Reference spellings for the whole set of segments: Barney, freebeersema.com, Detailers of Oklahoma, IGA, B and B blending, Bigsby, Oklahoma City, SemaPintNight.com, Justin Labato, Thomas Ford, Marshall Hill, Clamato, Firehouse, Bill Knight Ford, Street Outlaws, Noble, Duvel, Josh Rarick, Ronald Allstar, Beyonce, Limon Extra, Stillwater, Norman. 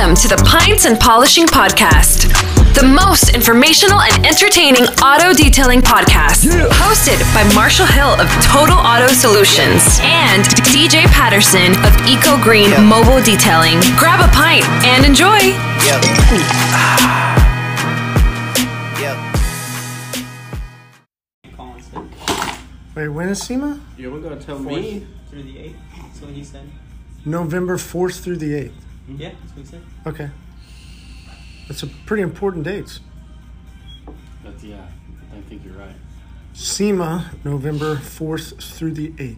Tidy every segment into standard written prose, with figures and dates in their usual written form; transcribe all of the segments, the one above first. Welcome to the Pints and Polishing Podcast, the most informational and entertaining auto detailing podcast, hosted by Marshall Hill of Total Auto Solutions and DJ Patterson of Eco Green Mobile Detailing. Grab a pint and enjoy. Wait, when is SEMA? You were going to tell me. Through the 8th, that's what he said. November 4th through the 8th. Yeah, that's what he said. Okay. That's a pretty important dates. That's, yeah, I think you're right. SEMA, November 4th through the 8th.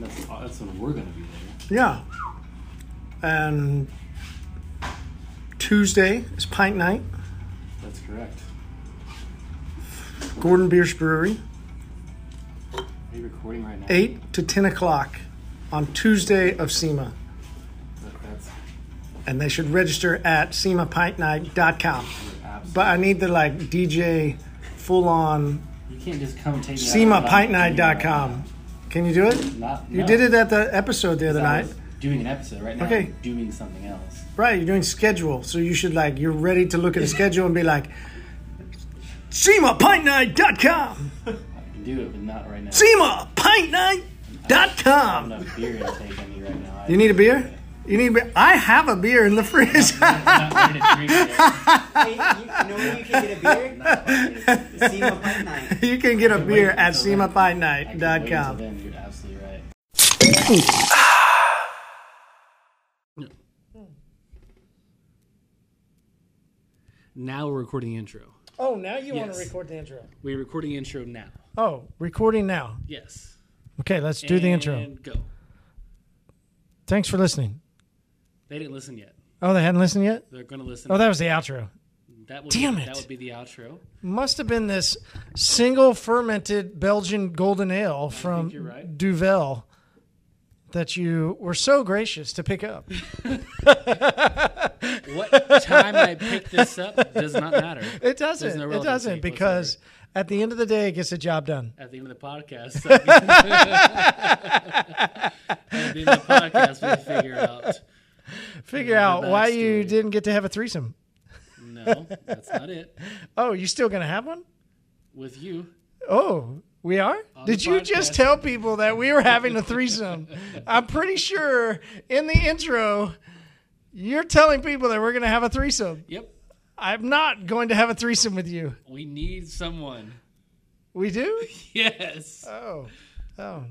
That's when we're going to be there. Yeah. And Tuesday is Pint Night. That's correct. Gordon Biersch Brewery. Are you recording right now? 8 to 10 o'clock on Tuesday of SEMA. And they should register at SemaPintNight.com. But I need the like DJ full on. You can't just come take SemaPintNight.com. Can you do it? No. You did it at the episode the other night. Doing an episode right now. Okay. I'm doing something else. Right, you're doing schedule. So you should like, you're ready to look at a schedule and be like, SemaPintNight.com. I can do it, but not right now. SemaPintNight.com. I don't have beer intake on me right now. You need a beer? You need beer? I have a beer in the fridge. You can get a beer at SemaPintNight.com. You're absolutely right. Now we're recording intro. Oh, now you want to record the intro. We're recording intro now. Oh, recording now. Yes. Okay, let's do the intro. And go. Thanks for listening. They didn't listen yet. Oh, they hadn't listened yet? They're going to listen. Oh, that was the outro. Damn it. That would be the outro. Must have been this single fermented Belgian golden ale from Duvel that you were so gracious to pick up. What time I picked this up does not matter. It doesn't. No, it doesn't, because at the end of the day, it gets the job done. At the end of the podcast. So at the end of the podcast, we figure out why you didn't get to have a threesome. No, that's not it. Oh, you still going to have one? With you. Oh, we are? Did you just tell people that we were having a threesome? I'm pretty sure in the intro, you're telling people that we're going to have a threesome. Yep. I'm not going to have a threesome with you. We need someone. We do? Yes. Oh.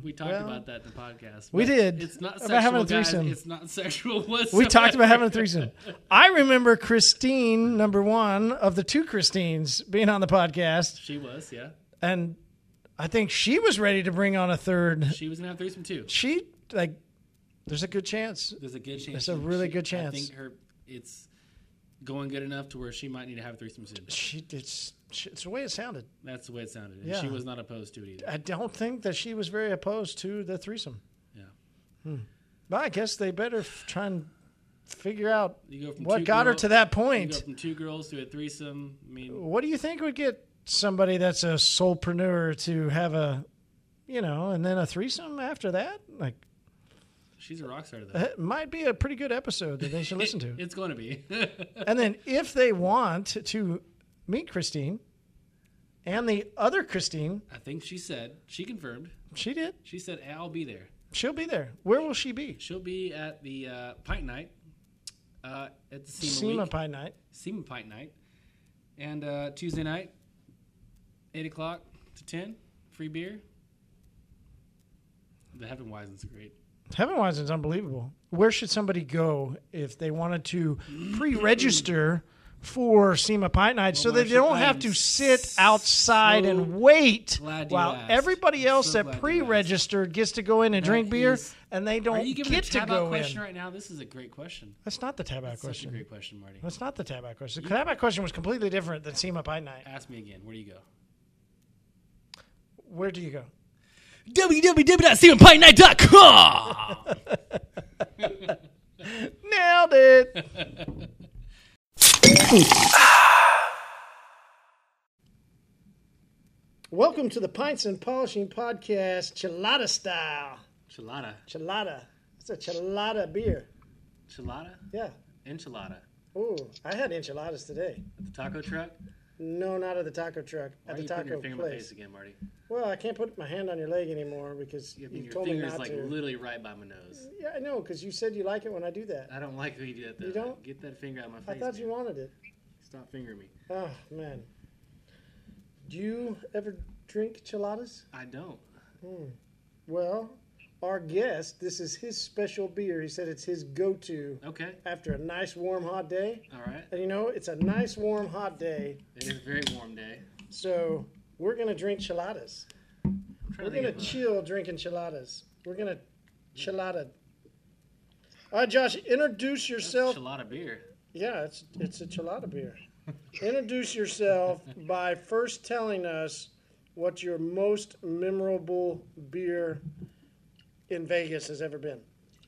We talked about that in the podcast. We did. It's not sexual, about having a threesome. Guys, it's not sexual whatsoever. We talked about having a threesome. I remember Christine, number one of the two Christines, being on the podcast. She was, yeah. And I think she was ready to bring on a third. She was going to have a threesome, too. She, like, there's a good chance. There's a really good chance. I think it's going good enough to where she might need to have a threesome soon. It's the way it sounded. That's the way it sounded. And she was not opposed to it either. I don't think that she was very opposed to the threesome. Yeah. But I guess they better try and figure out what got her to that point. You go from two girls to a threesome. I mean, what do you think would get somebody that's a solopreneur to have a, and then a threesome after that? Like, she's a rock star, though. It might be a pretty good episode that they should listen to. It's going to be. And then if they want to meet Christine and the other Christine. I think she confirmed. She did. She said, I'll be there. She'll be there. Where will she be? She'll be at the Pint Night. At the SEMA Pint Night. SEMA Pint Night. And Tuesday night, 8 o'clock to 10, free beer. The Heaven Wisen's great. Heaven Wisen's unbelievable. Where should somebody go if they wanted to pre-register for SEMA Pint Night so that they don't have to sit outside and wait while everybody else that pre-registered gets to go in and drink beer and they don't get to go in? Right now, this is a great question. That's not the tab-out question. That's a great question, Marty. That's not the tab-out question. The tab-out question was completely different than SEMA Pint Night. Ask me again. Where do you go? Where do you go? www.SemaPintNight.com. Nailed it. Welcome to the Pints and Polishing Podcast, Chelada style. Chelada. It's a Chelada beer. Chelada? Yeah. Enchilada. Ooh, I had enchiladas today. At the taco truck? No, not at the taco truck. At the taco place. Why are you putting your finger on my face again, Marty? Well, I can't put my hand on your leg anymore because you told me not to. Your finger's like literally right by my nose. Yeah, I know, because you said you like it when I do that. I don't like when you do that, though. You don't? Get that finger out of my face. I thought you wanted it. Stop fingering me. Oh, man. Do you ever drink cheladas? I don't. Well, our guest, this is his special beer. He said it's his go-to. Okay. After a nice, warm, hot day. All right. And you know, it's a nice, warm, hot day. It is a very warm day. So we're going to drink cheladas. We're going to chill drinking cheladas. We're going to chelada. All right, Josh, introduce yourself. That's chelada beer. Yeah, it's a chelada beer. Introduce yourself by first telling us what your most memorable beer in Vegas has ever been.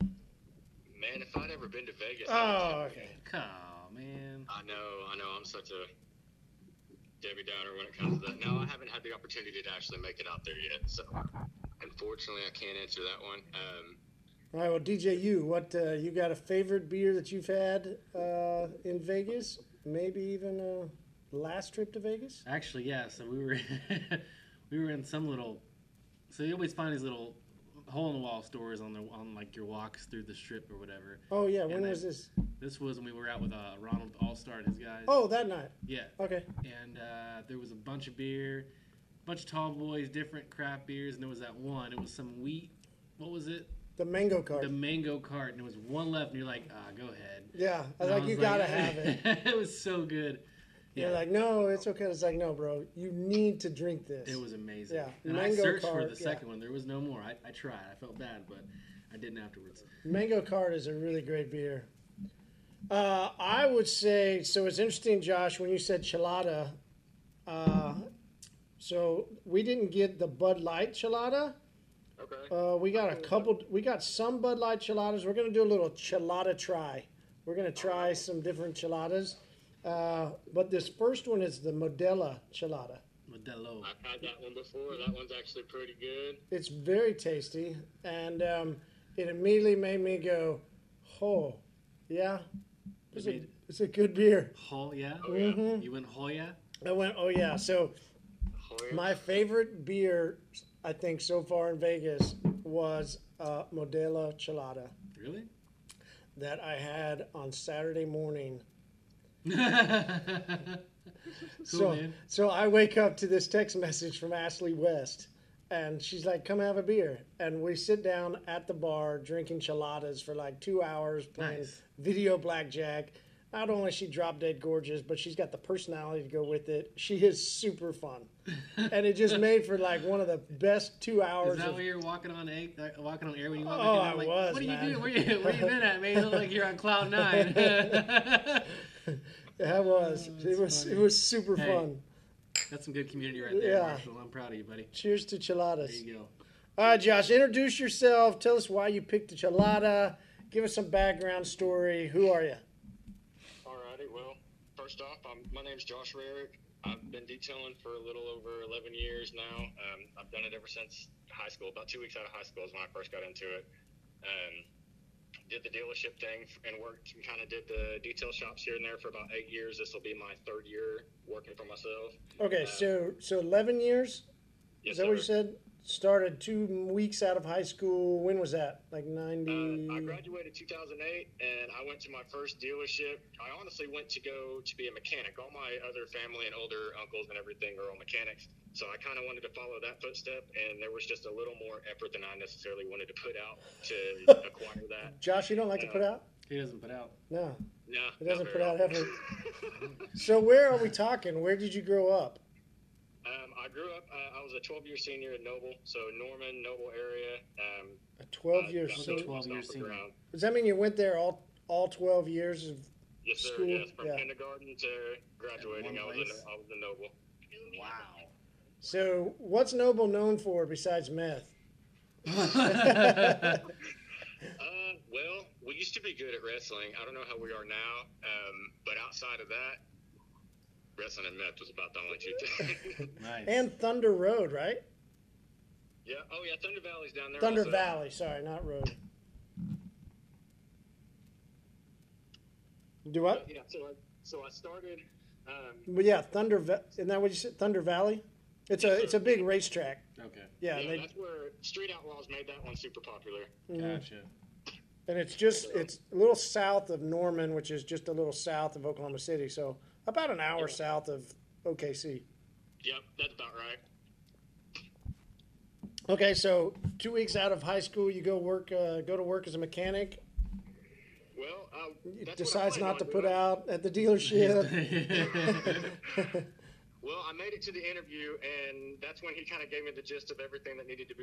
Man, if I'd ever been to Vegas. Oh, okay. Come on, man. I know. I'm such a Debbie Downer when it comes to that. No, I haven't had the opportunity to actually make it out there yet. So, unfortunately, I can't answer that one. All right, well, DJU, what you got a favorite beer that you've had in Vegas? Maybe even last trip to Vegas? Actually, yeah. So we were in some little. So you always find these little hole in the wall stores on like your walks through the strip or whatever. Oh yeah, and when was this? This was when we were out with Ronald Allstar and his guys. Oh, that night. Yeah. Okay. And there was a bunch of beer, bunch of tall boys, different craft beers, and there was that one. It was some wheat. What was it? The Mango Cart. The Mango Cart, and there was one left, and you're like, go ahead. Yeah, I was like, you gotta have it. It was so good. Yeah. You're like, no, it's okay. It's like, no, bro, you need to drink this. It was amazing. Yeah, and Mango I searched Cart, for the second one. There was no more. I tried. I felt bad, but I didn't afterwards. Mango Cart is a really great beer. I would say, so it's interesting, Josh, when you said Chelada. So we didn't get the Bud Light Chelada. Okay. We got some Bud Light Cheladas. We're going to do a little Chelada try. We're going to try some different Cheladas. But this first one is the Modelo Chelada. Modelo. I've had that one before. That one's actually pretty good. It's very tasty. And it immediately made me go, oh, yeah. It's a good beer. Oh, yeah? Oh, yeah. Mm-hmm. You went, oh, yeah? I went, oh, yeah. So my favorite beer, I think, so far in Vegas was Modelo Chelada. Really? That I had on Saturday morning. So I wake up to this text message from Ashley West, and she's like, come have a beer. And we sit down at the bar drinking cheladas for like 2 hours, playing video blackjack. Not only is she drop dead gorgeous, but she's got the personality to go with it. She is super fun, and it just made for like one of the best 2 hours. Is that where you're walking on air when you walk? Oh, I was. What do you do? Where you been at? Man, you look like you're on cloud nine. Yeah, I was. Oh, it was super fun. That's some good community right there, Marshall. I'm proud of you, buddy. Cheers to cheladas. There you go. All right, Josh, introduce yourself. Tell us why you picked the chelada. Give us some background story. Who are you? First off, my name's Josh Rarick. I've been detailing for a little over 11 years now. I've done it ever since high school. About 2 weeks out of high school is when I first got into it. Did the dealership thing and worked and kind of did the detail shops here and there for about 8 years. This will be my third year working for myself. Okay, so 11 years? Yes, is that what you said? Started 2 weeks out of high school. When was that? Like 90? I graduated 2008, and I went to my first dealership. I honestly went to go to be a mechanic. All my other family and older uncles and everything are all mechanics, so I kind of wanted to follow that footstep, and there was just a little more effort than I necessarily wanted to put out to acquire that. Josh, you don't like to put out? He doesn't put out. No. No. He doesn't put out effort. So where are we talking? Where did you grow up? I grew up, I was a 12-year senior at Noble, so Norman, Noble area. A 12-year senior? 12-year senior. Does that mean you went there all 12 years of school? Yes, from kindergarten to graduating, I was in Noble. Wow. So what's Noble known for besides meth? Well, we used to be good at wrestling. I don't know how we are now, but outside of that, wrestling and meth was about the only two things. Nice. And Thunder Road, right? Yeah. Oh, yeah. Thunder Valley's down there. Thunder also. Valley. Sorry, not Road. Do what? Yeah, so I started. But yeah, isn't that what you said? Thunder Valley. It's a big racetrack. Okay. Yeah, yeah, that's where Street Outlaws made that one super popular. Gotcha. And it's a little south of Norman, which is just a little south of Oklahoma City, so about an hour south of OKC. Yep, that's about right. Okay, so 2 weeks out of high school, you go to work as a mechanic. Well, decides not to put out at the dealership. Well, I made it to the interview, and that's when he kind of gave me the gist of everything that I needed to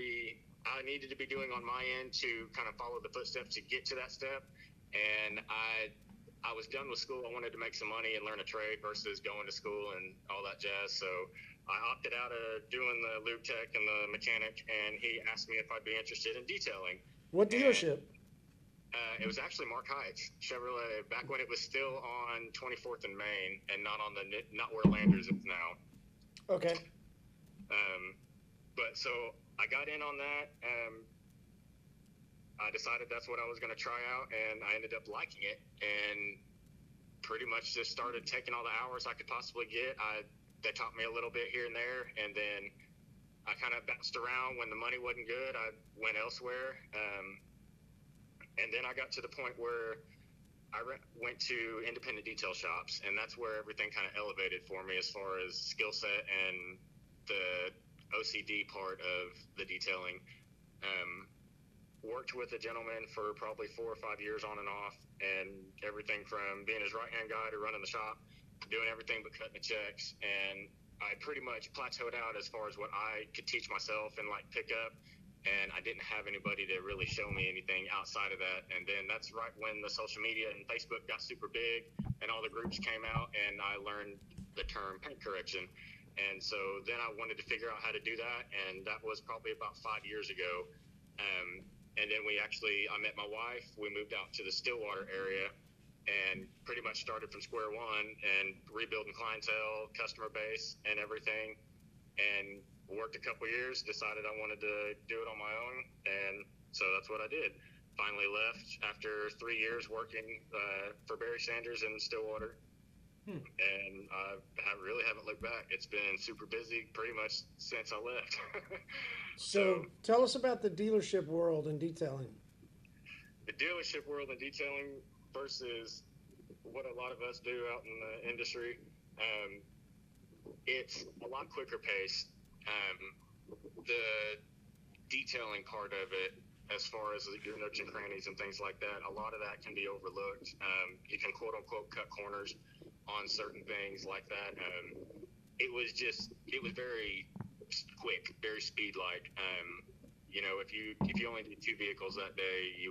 be doing on my end to kind of follow the footsteps to get to that step. And I was done with school. I wanted to make some money and learn a trade versus going to school and all that jazz. So I opted out of doing the lube tech and the mechanic, and he asked me if I'd be interested in detailing. What dealership? It was actually Mark Heights Chevrolet back when it was still on 24th and Main, and not where Landers is now. Okay. But so I got in on that. I decided that's what I was going to try out, and I ended up liking it, and pretty much just started taking all the hours I could possibly get. They taught me a little bit here and there, and then I kind of bounced around. When the money wasn't good, I went elsewhere. And then I got to the point where I went to independent detail shops, and that's where everything kind of elevated for me as far as skill set and the OCD part of the detailing. Worked with a gentleman for probably 4 or 5 years on and off, and everything from being his right-hand guy to running the shop, doing everything but cutting the checks. And I pretty much plateaued out as far as what I could teach myself and like pick up. And I didn't have anybody to really show me anything outside of that. And then that's right when the social media and Facebook got super big and all the groups came out, and I learned the term paint correction. And so then I wanted to figure out how to do that, and that was probably about 5 years ago. And then I met my wife. We moved out to the Stillwater area and pretty much started from square one and rebuilding clientele, customer base, and everything. And worked a couple years, decided I wanted to do it on my own, and so that's what I did. Finally left after 3 years working for Barry Sanders in Stillwater, and I really haven't looked back. It's been super busy pretty much since I left. so tell us about the dealership world and detailing. The dealership world and detailing versus what a lot of us do out in the industry. It's a lot quicker paced. The detailing part of it, as far as your nooks and crannies and things like that, a lot of that can be overlooked. You can quote unquote cut corners on certain things like that. It was very quick, very speed like. If you only did 2 vehicles that day, it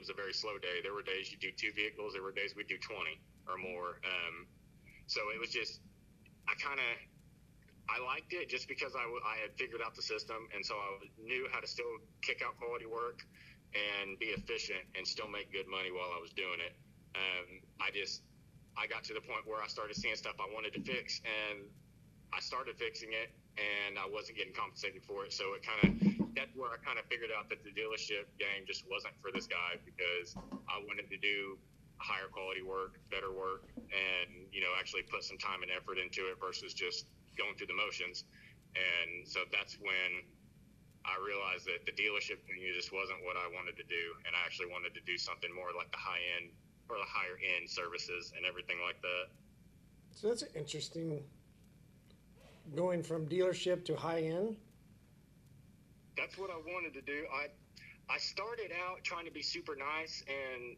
was a very slow day. There were days you do 2 vehicles. There were days we'd do 20 or more. So it was just, I liked it just because I had figured out the system, and so I knew how to still kick out quality work and be efficient and still make good money while I was doing it. I got to the point where I started seeing stuff I wanted to fix, and I started fixing it, and I wasn't getting compensated for it. So that's where I kind of figured out that the dealership game just wasn't for this guy, because I wanted to do higher quality work, better work, and actually put some time and effort into it versus just going through the motions. And so that's when I realized that the dealership just wasn't what I wanted to do, and I actually wanted to do something more like the high end or the higher end services and everything like that. So that's interesting, going from dealership to high end. That's what I wanted to do. I started out trying to be super nice and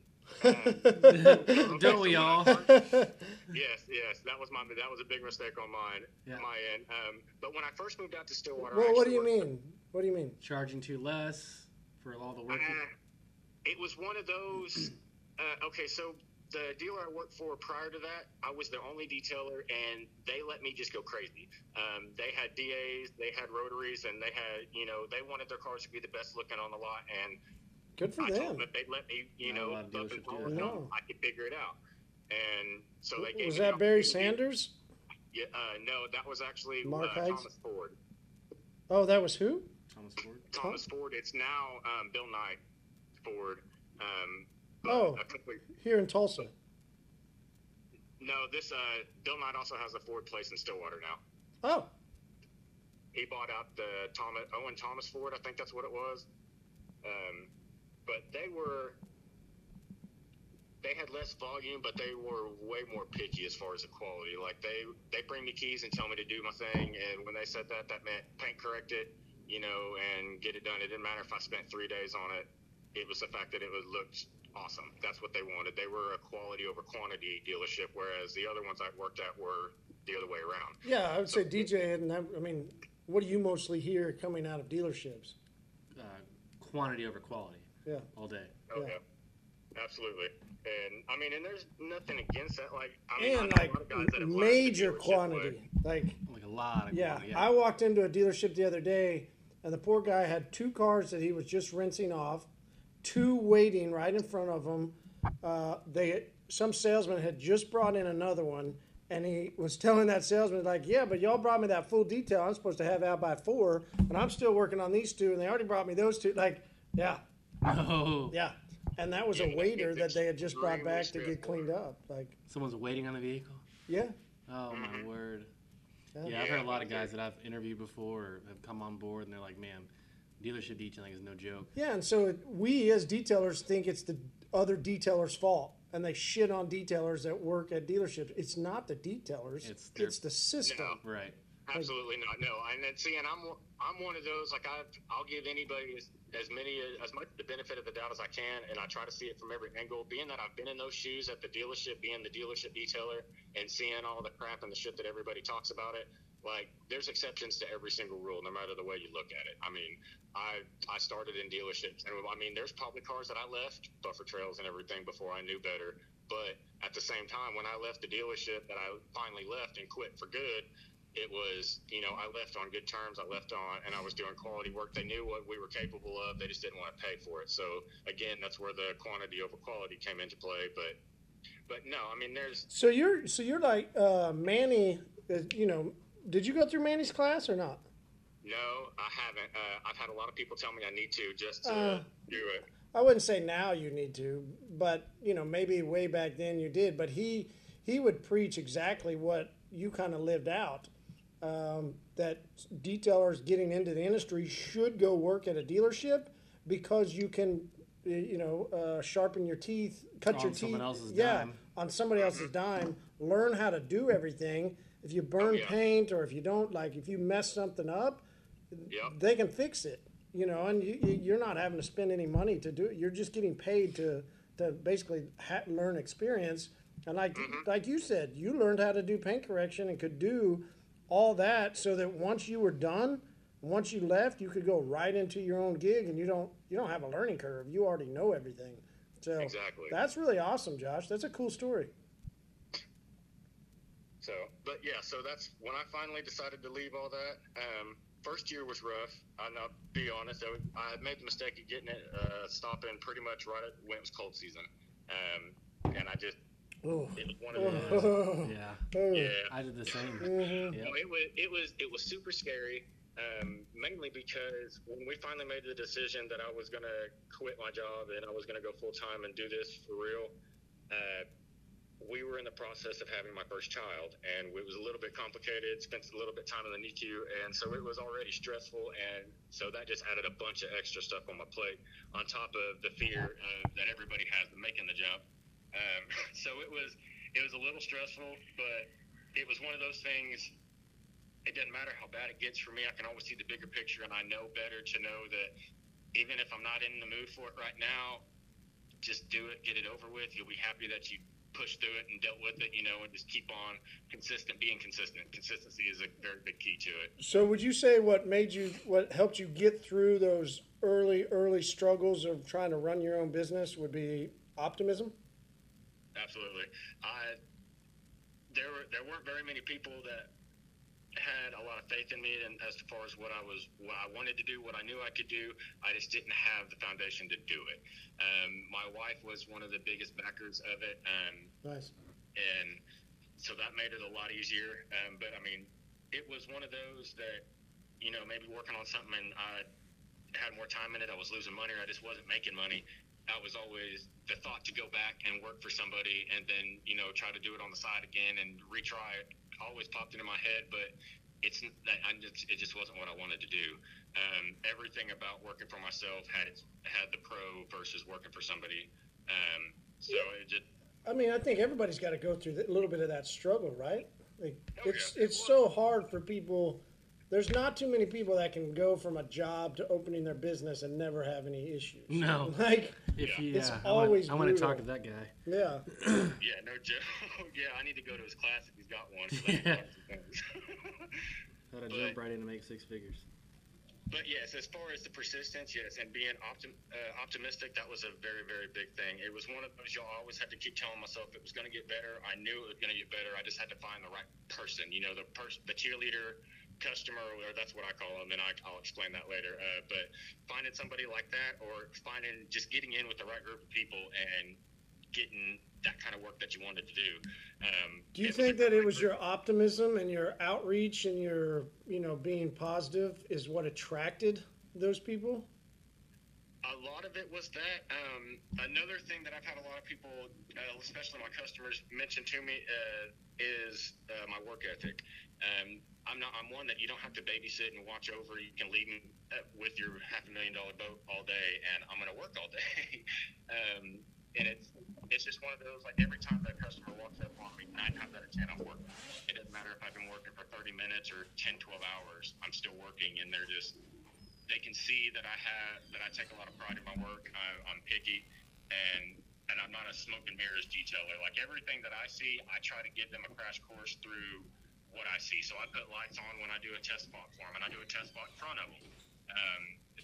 don't we all? Yes. That was a big mistake on mine. Yeah. My end. But when I first moved out to Stillwater, well, what do you mean? Charging too less for all the work. It was one of those. Okay, so the dealer I worked for prior to that, I was their only detailer, and they let me just go crazy. They had DAs, they had rotaries, and they had they wanted their cars to be the best looking on the lot, and good for them. I told them if they'd let me, bump and pull with them, I could figure it out. And so they gave me. Was that Barry Sanders? Yeah, no, that was actually Mark Thomas Ford. Oh, that was who? Thomas Ford. Thomas Ford. It's now Bill Knight Ford. Here in Tulsa. No, this Bill Knight also has a Ford place in Stillwater now. Oh. He bought out the Thomas Ford, I think that's what it was. But they had less volume, but they were way more picky as far as the quality. Like they bring me keys and tell me to do my thing, and when they said that, that meant paint correct it, you know, and get it done. It didn't matter if I spent 3 days on it. It was the fact that it was looked awesome. That's what they wanted. They were a quality over quantity dealership, whereas the other ones I worked at were the other way around. Yeah, I would say DJ, and I mean, what do you mostly hear coming out of dealerships? Quantity over quality. Yeah. All day. Okay. Yeah. Absolutely. And I mean, and there's nothing against that. Like, I mean, and I know like a lot of guys that have major quantity, like a lot of quantity. Yeah. I walked into a dealership the other day, and the poor guy had two cars that he was just rinsing off, two waiting right in front of him. Some salesman had just brought in another one. And he was telling that salesman, like, yeah, but y'all brought me that full detail I'm supposed to have out by 4, and I'm still working on these two, and they already brought me those two. Like, yeah. Oh. Yeah. And that was a waiter that they had just brought back to get cleaned up. Like, someone's waiting on the vehicle? Yeah. Oh, my word. Yeah, I've heard a lot of guys that I've interviewed before or have come on board, and they're like, man, dealership detailing is no joke. Yeah, and so we as detailers think it's the other detailer's fault. And they shit on detailers that work at dealerships. It's not the detailers. It's the system. No, right. Absolutely not. No. And then, see, and I'm one of those, like, I'll give anybody as much the benefit of the doubt as I can, and I try to see it from every angle. Being that I've been in those shoes at the dealership, being the dealership detailer, and seeing all the crap and the shit that everybody talks about it, like, there's exceptions to every single rule, no matter the way you look at it. I mean, I started in dealerships, and I mean, there's probably cars that I left buffer trails and everything before I knew better. But at the same time, when I left the dealership that I finally left and quit for good, it was, you know, I left on good terms. I left on, and I was doing quality work. They knew what we were capable of. They just didn't want to pay for it. So again, that's where the quantity over quality came into play. But no, I mean, there's. So you're like Manny, you know. Did you go through Manny's class or not? No, I haven't. I've had a lot of people tell me I need to just to do it. I wouldn't say now you need to, but, you know, maybe way back then you did. But he would preach exactly what you kind of lived out, that detailers getting into the industry should go work at a dealership because you can, you know, sharpen your teeth, cut your teeth. On someone else's dime. Yeah, on somebody else's dime. Learn how to do everything. If you burn paint or if you don't, like if you mess something up, they can fix it, you know, and you're not having to spend any money to do it. You're just getting paid to basically learn experience. And like you said, you learned how to do paint correction and could do all that so that once you were done, once you left, you could go right into your own gig and you don't have a learning curve. You already know everything. So that's really awesome, Josh. That's a cool story. So, but yeah, so that's when I finally decided to leave all that. First year was rough. I'll be honest. I made the mistake of getting it stopping pretty much right when it was cold season, and I just it was one of those. Yeah. I did the same. Yeah. It was super scary, mainly because when we finally made the decision that I was gonna quit my job and I was gonna go full time and do this for real. We were in the process of having my first child, and it was a little bit complicated, spent a little bit of time in the NICU, and so it was already stressful, and so that just added a bunch of extra stuff on my plate, on top of the fear that everybody has of making the jump. So it was a little stressful, but it was one of those things, it doesn't matter how bad it gets for me, I can always see the bigger picture, and I know better to know that even if I'm not in the mood for it right now, just do it, get it over with, you'll be happy that you push through it and dealt with it, you know, and just keep on being consistent. Consistency is a very big key to it. So would you say what helped you get through those early struggles of trying to run your own business would be optimism? Absolutely. There weren't very many people that had a lot of faith in me, and as far as what I wanted to do, what I knew I could do, I just didn't have the foundation to do it. My wife was one of the biggest backers of it, nice. And so that made it a lot easier. But I mean, it was one of those that, you know, maybe working on something and I had more time in it, I was losing money, or I just wasn't making money. that was always the thought, to go back and work for somebody and then, you know, try to do it on the side again and retry it, always popped into my head, but it just wasn't what I wanted to do. Everything about working for myself had the pro versus working for somebody. I mean, I think everybody's got to go through a little bit of that struggle, right? Like, it's so hard for people. There's not too many people that can go from a job to opening their business and never have any issues. No. Like, it's always I want to talk to that guy. Yeah. Yeah, no joke. Yeah, I need to go to his class if he's got one. Thought I'd jump right in and make six figures. But, yes, as far as the persistence, yes, and being optimistic, that was a very, very big thing. It was one of those, y'all, I always had to keep telling myself it was going to get better. I knew it was going to get better. I just had to find the right person, you know, the cheerleader customer, or that's what I call them, and I'll explain that later. But finding somebody like that, or just getting in with the right group of people and getting that kind of work that you wanted to do. Do you think that it was your optimism and your outreach and your, you know, being positive is what attracted those people? A lot of it was that. Another thing that I've had a lot of people, especially my customers, mention to me is my work ethic. I'm one that you don't have to babysit and watch over. You can leave me with your $500,000 boat all day, and I'm going to work all day. And it's just one of those, like, every time that customer walks up on me, 9 times out of 10, I'm working. It doesn't matter if I've been working for 30 minutes or 10, 12 hours. I'm still working, and they're just, they can see that I take a lot of pride in my work. I'm picky, and I'm not a smoke and mirrors detailer. Like, everything that I see, I try to give them a crash course through what I see. So I put lights on when I do a test spot for them, and I do a test spot in front of them.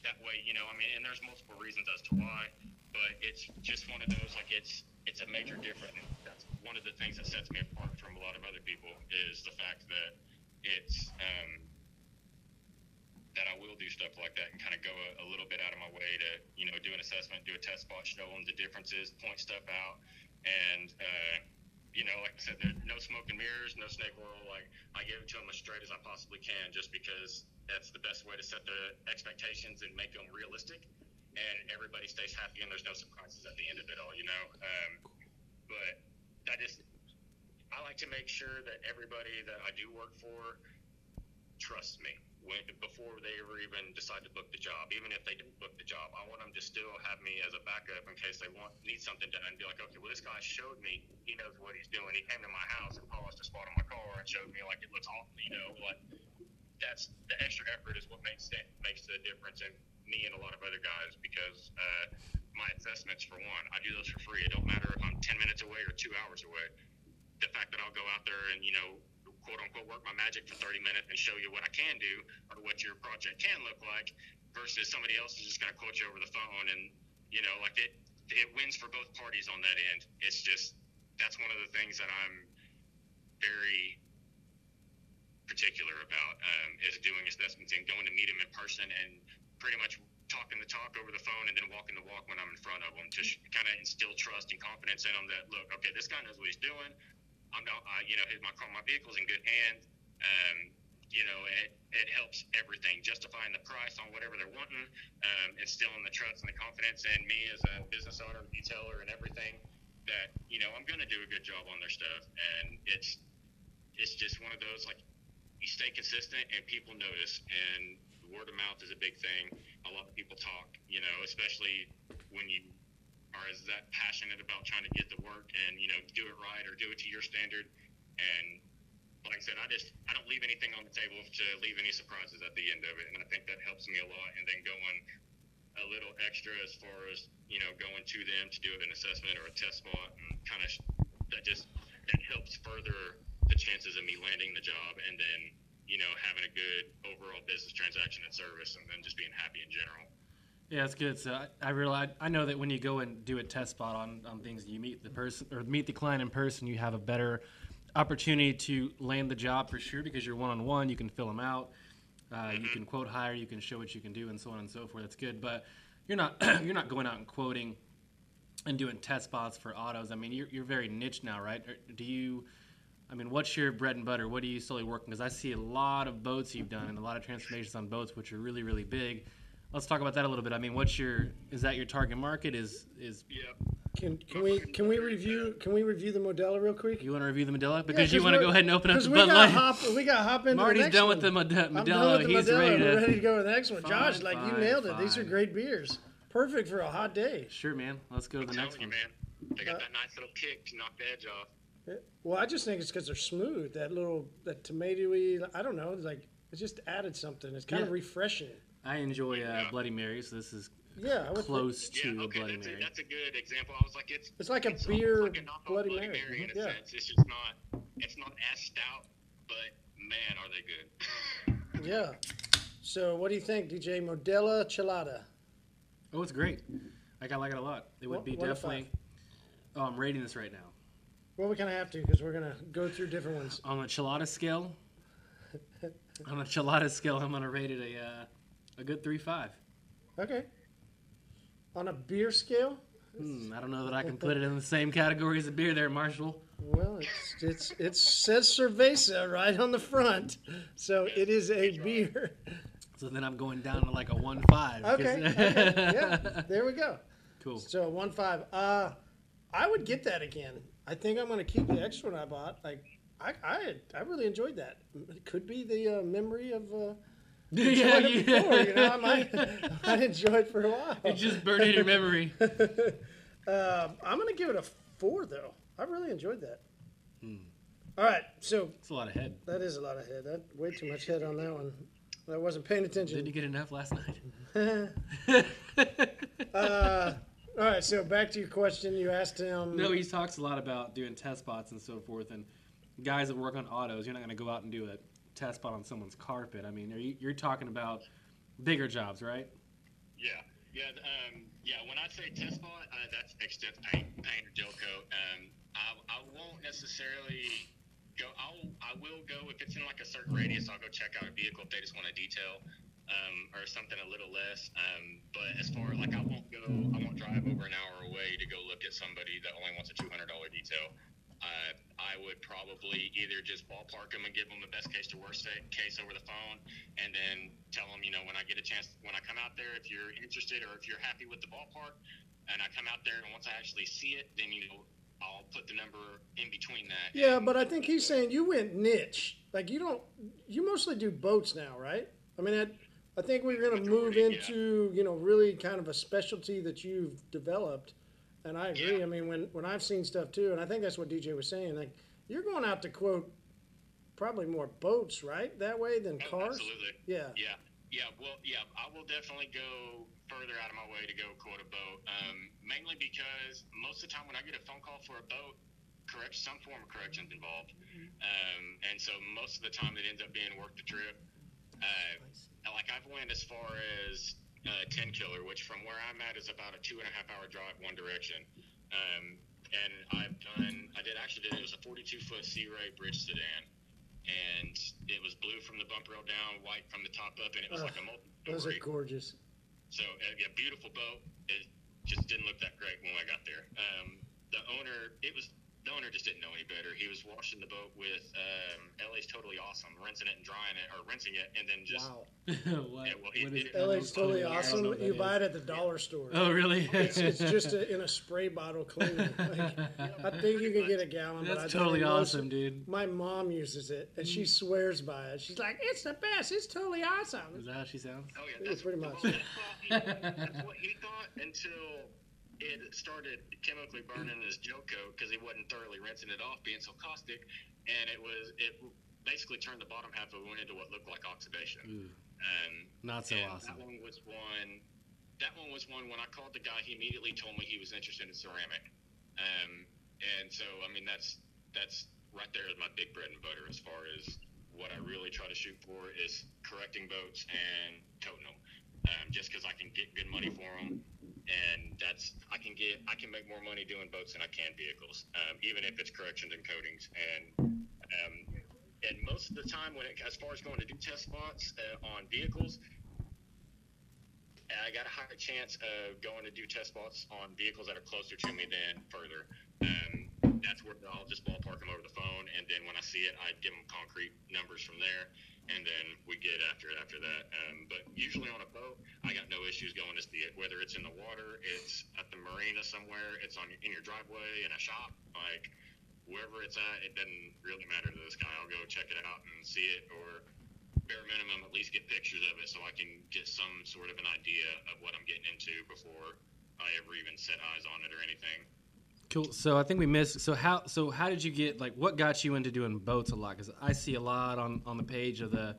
That way, you know, I mean, and there's multiple reasons as to why, but it's just one of those, like, it's a major difference. That's one of the things that sets me apart from a lot of other people, is the fact that it's that I will do stuff like that and kind of go a little bit out of my way to, you know, do an assessment, do a test spot, show them the differences, point stuff out, and you know, like I said, there's no smoke and mirrors, no snake oil. Like, I give it to them as straight as I possibly can, just because that's the best way to set the expectations and make them realistic, and everybody stays happy and there's no surprises at the end of it all, you know. But I like to make sure that everybody that I do work for trusts me before they ever even decide to book the job. Even if they don't book the job, I want them to still have me as a backup in case they need something done, and be like, okay, well, this guy showed me, he knows what he's doing. He came to my house and polished a spot on my car and showed me, like, it looks awful, you know. Like, that's the extra effort is what makes the difference in me and a lot of other guys, because my assessments, for one, I do those for free. It don't matter if I'm 10 minutes away or 2 hours away. The fact that I'll go out there and, you know, quote unquote, work my magic for 30 minutes and show you what I can do or what your project can look like, versus somebody else is just going to quote you over the phone. And, you know, like, it wins for both parties on that end. It's just, that's one of the things that I'm very particular about, is doing assessments and going to meet them in person and pretty much talking the talk over the phone and then walking the walk when I'm in front of them, to kind of instill trust and confidence in them that, look, okay, this guy knows what he's doing. My vehicle's in good hands. You know, it helps everything, justifying the price on whatever they're wanting, instilling the trust and the confidence in me as a business owner, retailer, and everything, that, you know, I'm going to do a good job on their stuff. And it's just one of those, like, you stay consistent and people notice, and word of mouth is a big thing. A lot of people talk, you know, especially when you are as that passionate about trying to get the work and, you know, do it right or do it to your standard. And like I said, I don't leave anything on the table to leave any surprises at the end of it, and I think that helps me a lot. And then going a little extra as far as, you know, going to them to do an assessment or a test spot, and kind of that helps further the chances of me landing the job, and then, you know, having a good overall business transaction and service, and then just being happy in general. Yeah, that's good. So I know that when you go and do a test spot on things, you meet the person or meet the client in person, you have a better opportunity to land the job for sure, because you're one-on-one, you can fill them out, you can quote higher, you can show what you can do, and so on and so forth. That's good. But you're not going out and quoting and doing test spots for autos. I mean, you're very niche now, right? Or do you? I mean, what's your bread and butter? What are you slowly working? Because I see a lot of boats you've done and a lot of transformations on boats, which are really, really big. let's talk about that a little bit. I mean, what's your, is that your target market? Is yeah. Can we review the Modelo real quick? You want to review the Modelo because you want to go ahead and open up the Bud Light. We got to hop into Marty's the next one. He's ready to go to the next one. Josh, you nailed it. These are great beers, perfect for a hot day. Sure, man. Let's go to the next one. Man, they got that nice little kick to knock the edge off. Yeah. Well, I just think it's because they're smooth. That tomatoey. I don't know. Like it just added something. It's kind of refreshing. I enjoy Bloody Marys. So this is. Yeah, close to a Bloody Mary. That's a good example. I was like, it's like a beer like a Bloody Mary. Mary in a sense. It's just not. It's not as stout, but man, are they good? Yeah. So, what do you think, DJ? Modelo Chelada. Oh, it's great. I like it a lot. It would be definitely. Oh, I'm rating this right now. Well, we're gonna have to because we're gonna go through different ones. On a Chelada scale. On a Chelada scale, I'm gonna rate it a good 3.5. Okay. On a beer scale? I don't know that I can put it in the same category as a beer there, Marshall. Well, it says cerveza right on the front, so it is a beer. So then I'm going down to like a 1.5. Okay, yeah, there we go. Cool. So 1.5. I would get that again. I think I'm going to keep the extra one I bought. Like, I really enjoyed that. It could be the memory of... I enjoyed it for a while. It just burned in your memory. I'm going to give it a 4, though. I really enjoyed that. All right, so... It's a lot of head. That is a lot of head. Way too much head on that one. I wasn't paying attention. Didn't you get enough last night? All right, so back to your question. You asked him... No, he talks a lot about doing test spots and so forth, and guys that work on autos, you're not going to go out and do it. Test spot on someone's carpet. I mean, you're talking about bigger jobs, right? Yeah. When I say test spot, that's extensive paint or gel coat. I won't necessarily go. I will go if it's in like a certain radius. I'll go check out a vehicle if they just want a detail or something a little less. But as far like I won't drive over an hour away to go look at somebody that only wants a $200 detail. I would probably either just ballpark them and give them the best case to worst case over the phone, and then tell them, you know, when I get a chance, when I come out there, if you're interested or if you're happy with the ballpark, and I come out there and once I actually see it, then, you know, I'll put the number in between that. Yeah, but I think he's saying you went niche. Like you mostly do boats now, right? I mean, I think we're going to move into, you know, really kind of a specialty that you've developed. And I agree. Yeah. I mean, when I've seen stuff, too, and I think that's what DJ was saying, like, you're going out to quote probably more boats, right, that way than cars? Absolutely. Yeah. Well, yeah, I will definitely go further out of my way to go quote a boat, mainly because most of the time when I get a phone call for a boat, some form of correction's involved. And so most of the time it ends up being worth the trip. Like, I've went as far as... 10 killer, which from where I'm at is about a 2.5 hour drive one direction. And I did it was a 42-foot Sea Ray bridge sedan, and it was blue from the bump rail down, white from the top up, and it was like a multi-story. Those are gorgeous. So a beautiful boat. It just didn't look that great when I got there. The owner just didn't know any better. He was washing the boat with LA's Totally Awesome, rinsing it and then just... Wow. LA's Totally Awesome? You buy it at the dollar store. Oh, really? It's just in a spray bottle cleaner. Like, I think you can get a gallon. That's Totally Awesome, dude. My mom uses it, and she swears by it. She's like, it's the best. It's Totally Awesome. Is that how she sounds? Oh, yeah. That's pretty much. That's what he thought until... It started chemically burning his gel coat because he wasn't thoroughly rinsing it off, being so caustic, and it basically turned the bottom half of it into what looked like oxidation. Not so awesome. That one was one. When I called the guy, he immediately told me he was interested in ceramic, and so I mean that's right there is my big bread and butter as far as what I really try to shoot for is correcting boats and toting them, just because I can get good money for them. And I can make more money doing boats than I can vehicles, even if it's corrections and coatings. And most of the time, as far as going to do test spots on vehicles, I got a higher chance of going to do test spots on vehicles that are closer to me than further. That's where I'll just ballpark them over the phone, and then when I see it, I give them concrete numbers from there. and then we get after it after that. But usually on a boat, I got no issues going to see it, whether it's in the water, it's at the marina somewhere, it's on in your driveway, in a shop, like wherever it's at, it doesn't really matter to this guy. I'll go check it out and see it, or bare minimum, at least get pictures of it so I can get some sort of an idea of what I'm getting into before I ever even set eyes on it or anything. Cool. So I think we missed. So how did you get, like, what got you into doing boats a lot? Because I see a lot on the page of the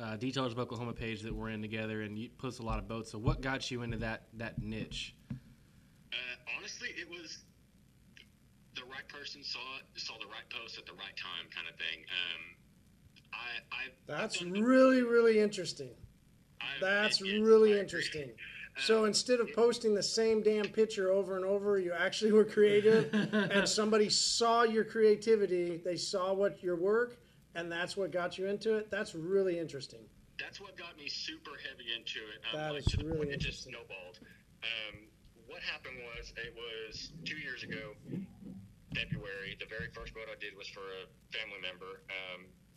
Detailers of Oklahoma page that we're in together, and you post a lot of boats. So what got you into that niche? Honestly, it was the right person saw the right post at the right time, kind of thing. That's really, really interesting. That's really interesting. So instead of posting the same damn picture over and over, you actually were creative, and somebody saw your creativity. They saw your work, and that's what got you into it. That's really interesting. That's what got me super heavy into it. Really it just snowballed. What happened was, it was 2 years ago, February. The very first boat I did was for a family member.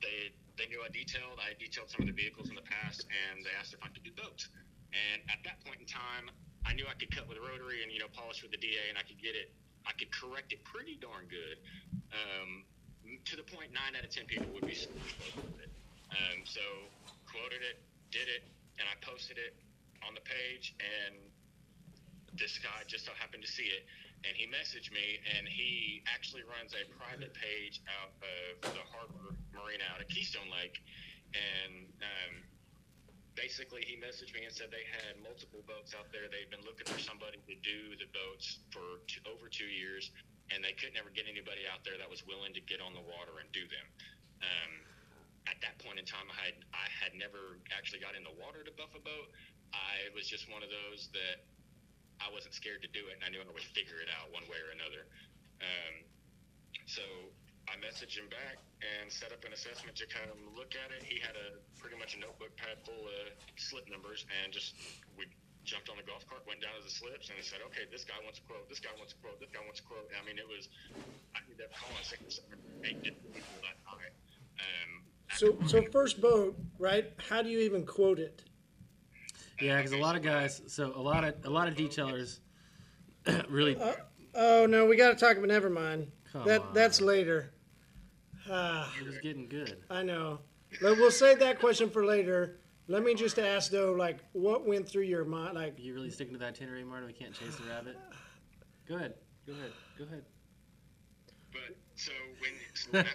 They knew I detailed some of the vehicles in the past, and they asked if I could do boats. And at that point in time, I knew I could cut with a rotary and, polish with the DA, and I could correct it pretty darn good, to the point 9 out of 10 people would be satisfied with it. So quoted it, did it, and I posted it on the page, and this guy just so happened to see it. And he messaged me, and he actually runs a private page out of the harbor marina out of Keystone Lake, and basically, he messaged me and said they had multiple boats out there. They'd been looking for somebody to do the boats for over 2 years, and they couldn't ever get anybody out there that was willing to get on the water and do them. At that point in time, I had never actually got in the water to buff a boat. I was just one of those that I wasn't scared to do it, and I knew I would figure it out one way or another. So I messaged him back and set up an assessment to kind of look at it. He had pretty much a notebook pad full of slip numbers, and we jumped on a golf cart, went down to the slips, and he said, okay, this guy wants a quote, this guy wants a quote, this guy wants a quote. And I mean, I ended up calling 6 or 7 or 8 different people that night. So first boat, right? How do you even quote it? Yeah, because a lot of detailers really. Oh no, we got to talk about. Never mind. That's later. It was getting good. I know. We'll save that question for later. Let me just ask though, like, what went through your mind? Like, are you really sticking to the itinerary, Martin? We can't chase the rabbit. Go ahead. But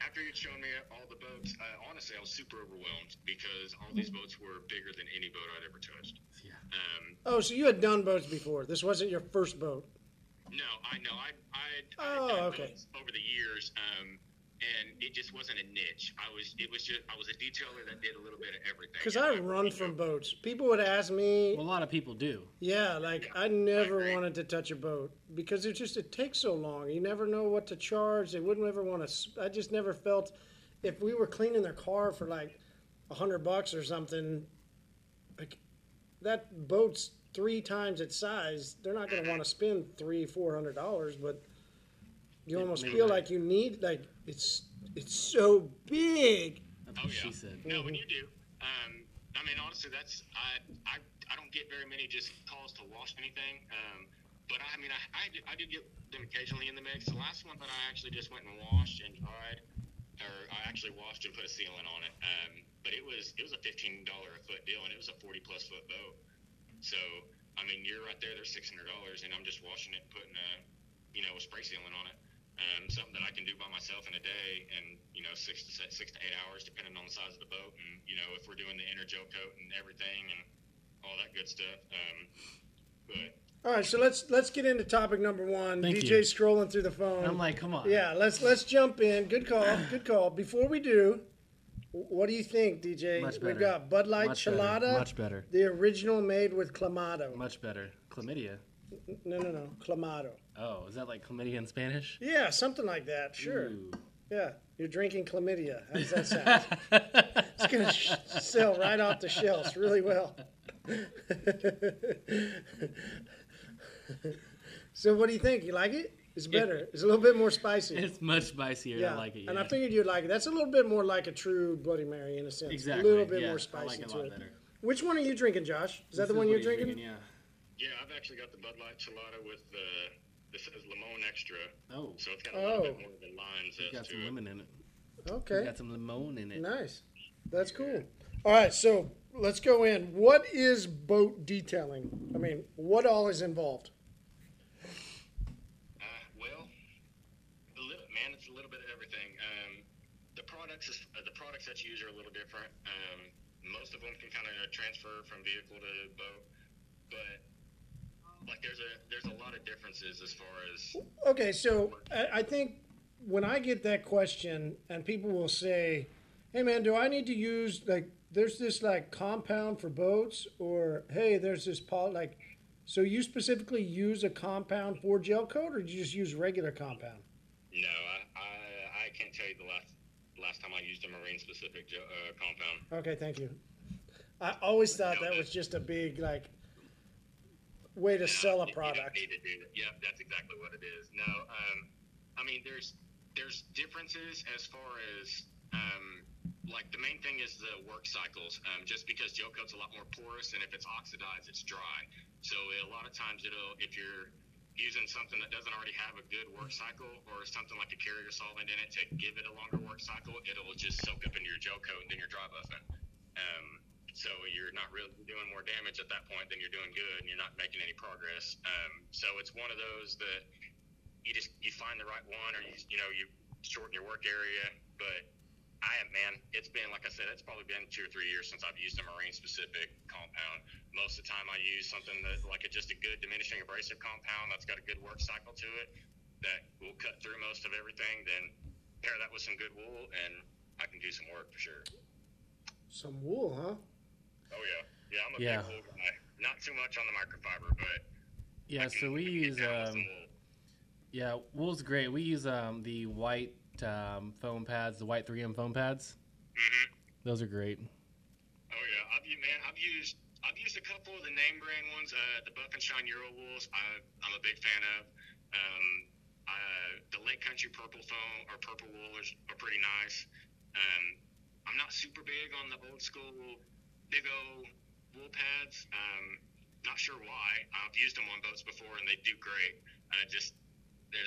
after you'd shown me all the boats, honestly, I was super overwhelmed because all these boats were bigger than any boat I'd ever touched. Yeah. So you had done boats before. This wasn't your first boat. No, I know. I'd done boats over the years, and it just wasn't a niche. I was a detailer that did a little bit of everything. Because I run from boats. People would ask me. Well, a lot of people do. Yeah, I never wanted to touch a boat because it takes so long. You never know what to charge. They wouldn't ever want to. I just never felt if we were cleaning their car for like $100 or something, like that boat's 3 times its size. They're not going to want to spend $300-$400, but you almost feel like you need, like, it's so big. Oh, yeah. She said. No, when you do, I mean, honestly, that's, I don't get very many just calls to wash anything. But I mean, I do get them occasionally in the mix. The last one that I actually just went and washed and dried, or I actually washed and put a sealant on it. But it was a $15 a foot deal, and it was a 40 plus foot boat. So, I mean, you're right there, there's $600, and I'm just washing it and putting a spray sealant on it. Something that I can do by myself in a day and, 6 to 8 hours, depending on the size of the boat. And, if we're doing the inner gel coat and everything and all that good stuff. All right, so let's get into topic number 1. DJ scrolling through the phone. I'm like, come on. Yeah, let's jump in. Good call. Before we do, what do you think, DJ? We've got Bud Light Chelada. Much better. The original made with Clamato. Much better. Chlamydia. No. Clamato. Oh, is that like chlamydia in Spanish? Yeah, something like that. Sure. Ooh. Yeah. You're drinking chlamydia. How does that sound? It's going to sell right off the shelves really well. So what do you think? You like it? It's better. It's a little bit more spicy. It's much spicier. Yeah. I like it. Yeah. And I figured you'd like it. That's a little bit more like a true Bloody Mary in a sense. Exactly. A little bit more spicy. I like it a lot better. Which one are you drinking, Josh? Is that the one you're drinking? Yeah. Yeah, I've actually got the Bud Light Chelada with the. This says limon extra. Oh. So it's got a little bit more of a lime zest to it. Got some lemon in it. Okay. It's got some limon in it. Nice. That's cool. All right, so let's go in. What is boat detailing? I mean, what all is involved? It's a little bit of everything. The products that you use are a little different. Most of them can kind of transfer from vehicle to boat, but like there's a lot of differences as far as. Okay, so I think when I get that question and people will say, "Hey man, do I need to use like there's this like compound for boats or hey there's this like," so you specifically use a compound for gel coat or do you just use regular compound? No, I can't tell you the last time I used a marine-specific compound. Okay, thank you. I always thought that was just a big, like, way to sell a product. You don't need to do that. Yeah, that's exactly what it is. No, I mean, there's differences as far as, like, the main thing is the work cycles. Just because gel coat's a lot more porous, and if it's oxidized, it's dry. So a lot of times if you're using something that doesn't already have a good work cycle or something like a carrier solvent in it to give it a longer work cycle, it'll just soak up into your gel coat and then you're dry buffing. So you're not really doing more damage at that point than you're doing good and you're not making any progress. So it's one of those that you find the right one or you shorten your work area. But it's been, like I said, it's probably been 2 or 3 years since I've used a marine-specific compound. Most of the time I use something that, like just a good diminishing abrasive compound that's got a good work cycle to it that will cut through most of everything. Then pair that with some good wool, and I can do some work for sure. Some wool, huh? Oh, yeah. Yeah, I'm a big wool guy. Not too much on the microfiber, but... Yeah, so we use... Yeah, wool's great. We use the white... foam pads, the white 3M foam pads. Mm-hmm. Those are great. Oh yeah, I've used a couple of the name brand ones. The Buff and Shine Euro wools, I'm a big fan of. The Lake Country purple wool are pretty nice. I'm not super big on the old school big old wool pads. Not sure why. I've used them on boats before and they do great. They're just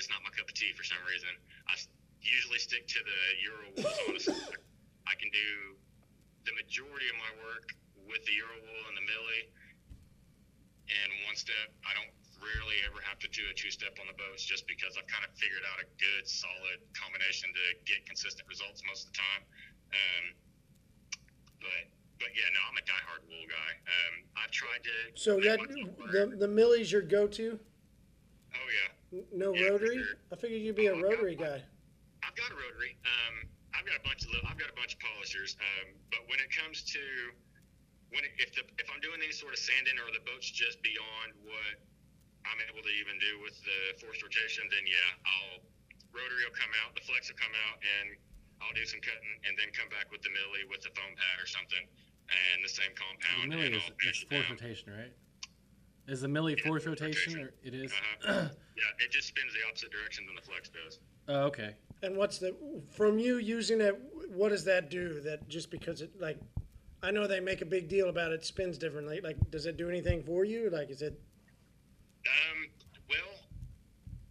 not my cup of tea for some reason. I usually stick to the Euro wools, honestly. I can do the majority of my work with the Euro wool and the Millie in one step. I don't rarely ever have to do a two-step on the boats just because I've kind of figured out a good, solid combination to get consistent results most of the time. But yeah, no, I'm a diehard wool guy. I've tried to... So that the Millie's your go-to? Oh, yeah. No rotary? Sure. I figured you'd be a rotary guy. I've got a rotary. I've got a bunch of polishers. But when it comes to if I'm doing any sort of sanding or the boat's just beyond what I'm able to even do with the forced rotation, then yeah, rotary will come out, the flex will come out, and I'll do some cutting, and then come back with the Millie with the foam pad or something, and the same compound. The Millie is forced rotation, right? Is the Millie forced rotation? Or it is. Uh-huh. Yeah, it just spins the opposite direction than the flex does. Oh, okay. And from you using it, what does that do? That just because it, like, I know they make a big deal about it spins differently. Like, does it do anything for you? Like, is it? Well,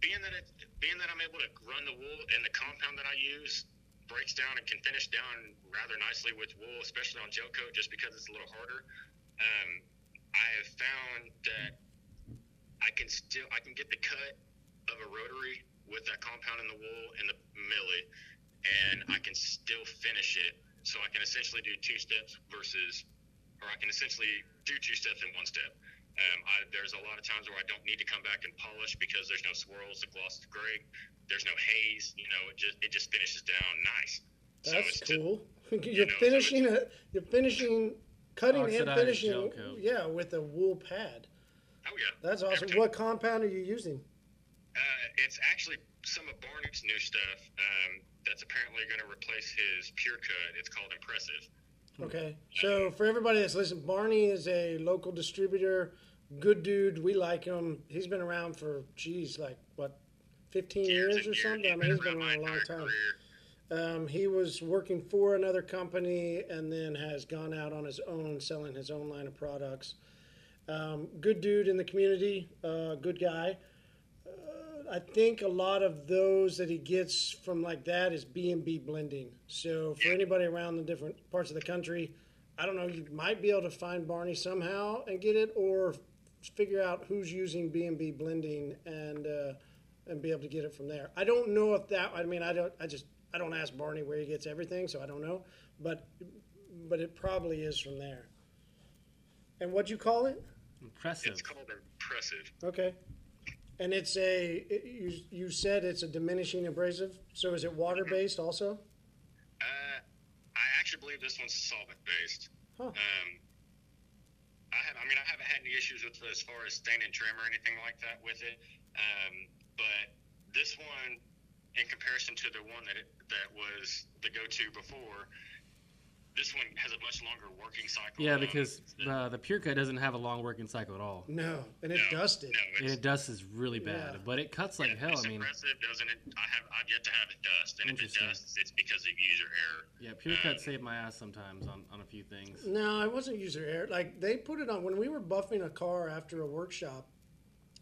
being that I'm able to run the wool and the compound that I use breaks down and can finish down rather nicely with wool, especially on gel coat, just because it's a little harder. I have found that I can get the cut of a rotary with that compound in the wool and the Millie, and I can still finish it. So I can essentially do two steps I can essentially do two steps in one step. There's a lot of times where I don't need to come back and polish because there's no swirls, the gloss is great, there's no haze, it just finishes down nice. That's cool. You're finishing, cutting and finishing, yeah, with a wool pad. Oh yeah. That's awesome. What compound are you using? It's actually some of Barney's new stuff that's apparently going to replace his Pure Cut. It's called Impressive. Okay. So for everybody that's listening, Barney is a local distributor, good dude. We like him. He's been around for, 15 years or something. I mean, he's been around a long time. He was working for another company and then has gone out on his own, selling his own line of products. Good dude in the community, good guy. I think a lot of those that he gets from like that is B and B blending. So for anybody around the different parts of the country, I don't know, you might be able to find Barney somehow and get it, or figure out who's using B and B blending and be able to get it from there. I don't know if that, I mean, I don't ask Barney where he gets everything, so I don't know. But it probably is from there. And what'd you call it? Impressive. It's called Impressive. Okay. And it's a, you said it's a diminishing abrasive, so is it water-based also? I actually believe this one's solvent-based. Huh. I haven't had any issues with it as far as stain and trim or anything like that with it. But this one, in comparison to the one that was the go-to before, this one has a much longer working cycle. Yeah, because the Pure Cut doesn't have a long working cycle at all. No, and it dusted. No, and it dusts really bad, but it cuts like hell. It's impressive, doesn't it? I've yet to have it dust, and if it dusts, it's because of user error. Yeah, Pure Cut saved my ass sometimes on a few things. No, it wasn't user error. Like, they put it on when we were buffing a car after a workshop,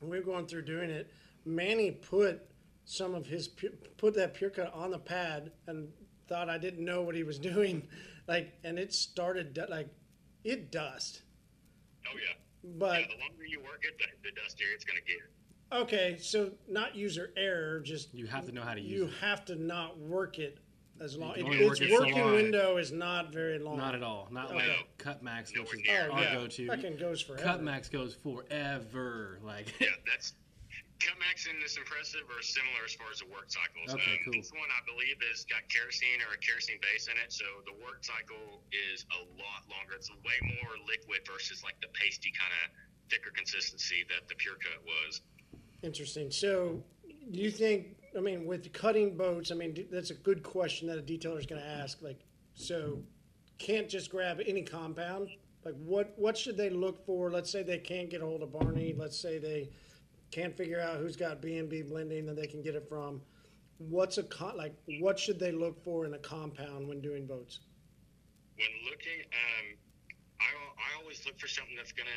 and we were going through doing it. Manny put that Pure Cut on the pad and thought I didn't know what he was doing, and it started it dust. Oh yeah. But the longer you work it, the dustier it's gonna get. Okay, so not user error, just you have to know how to use it. You have to not work it as long. Its working window is not very long. Not at all. Not like Cut Max, which is our go-to. That goes forever. Cut Max goes forever. Yeah, that's. Cut Max and this Impressive are similar as far as the work cycles. Okay, cool. This one, I believe, has got kerosene or a kerosene base in it, so the work cycle is a lot longer. It's way more liquid versus the pasty kind of thicker consistency that the Pure Cut was. Interesting. So do you think, with cutting boats, that's a good question that a detailer is going to ask. So can't just grab any compound? What should they look for? Let's say they can't get a hold of Barney. Let's say they can't figure out who's got B&B blending that they can get it from. What should they look for in a compound when doing boats? When looking, I always look for something that's going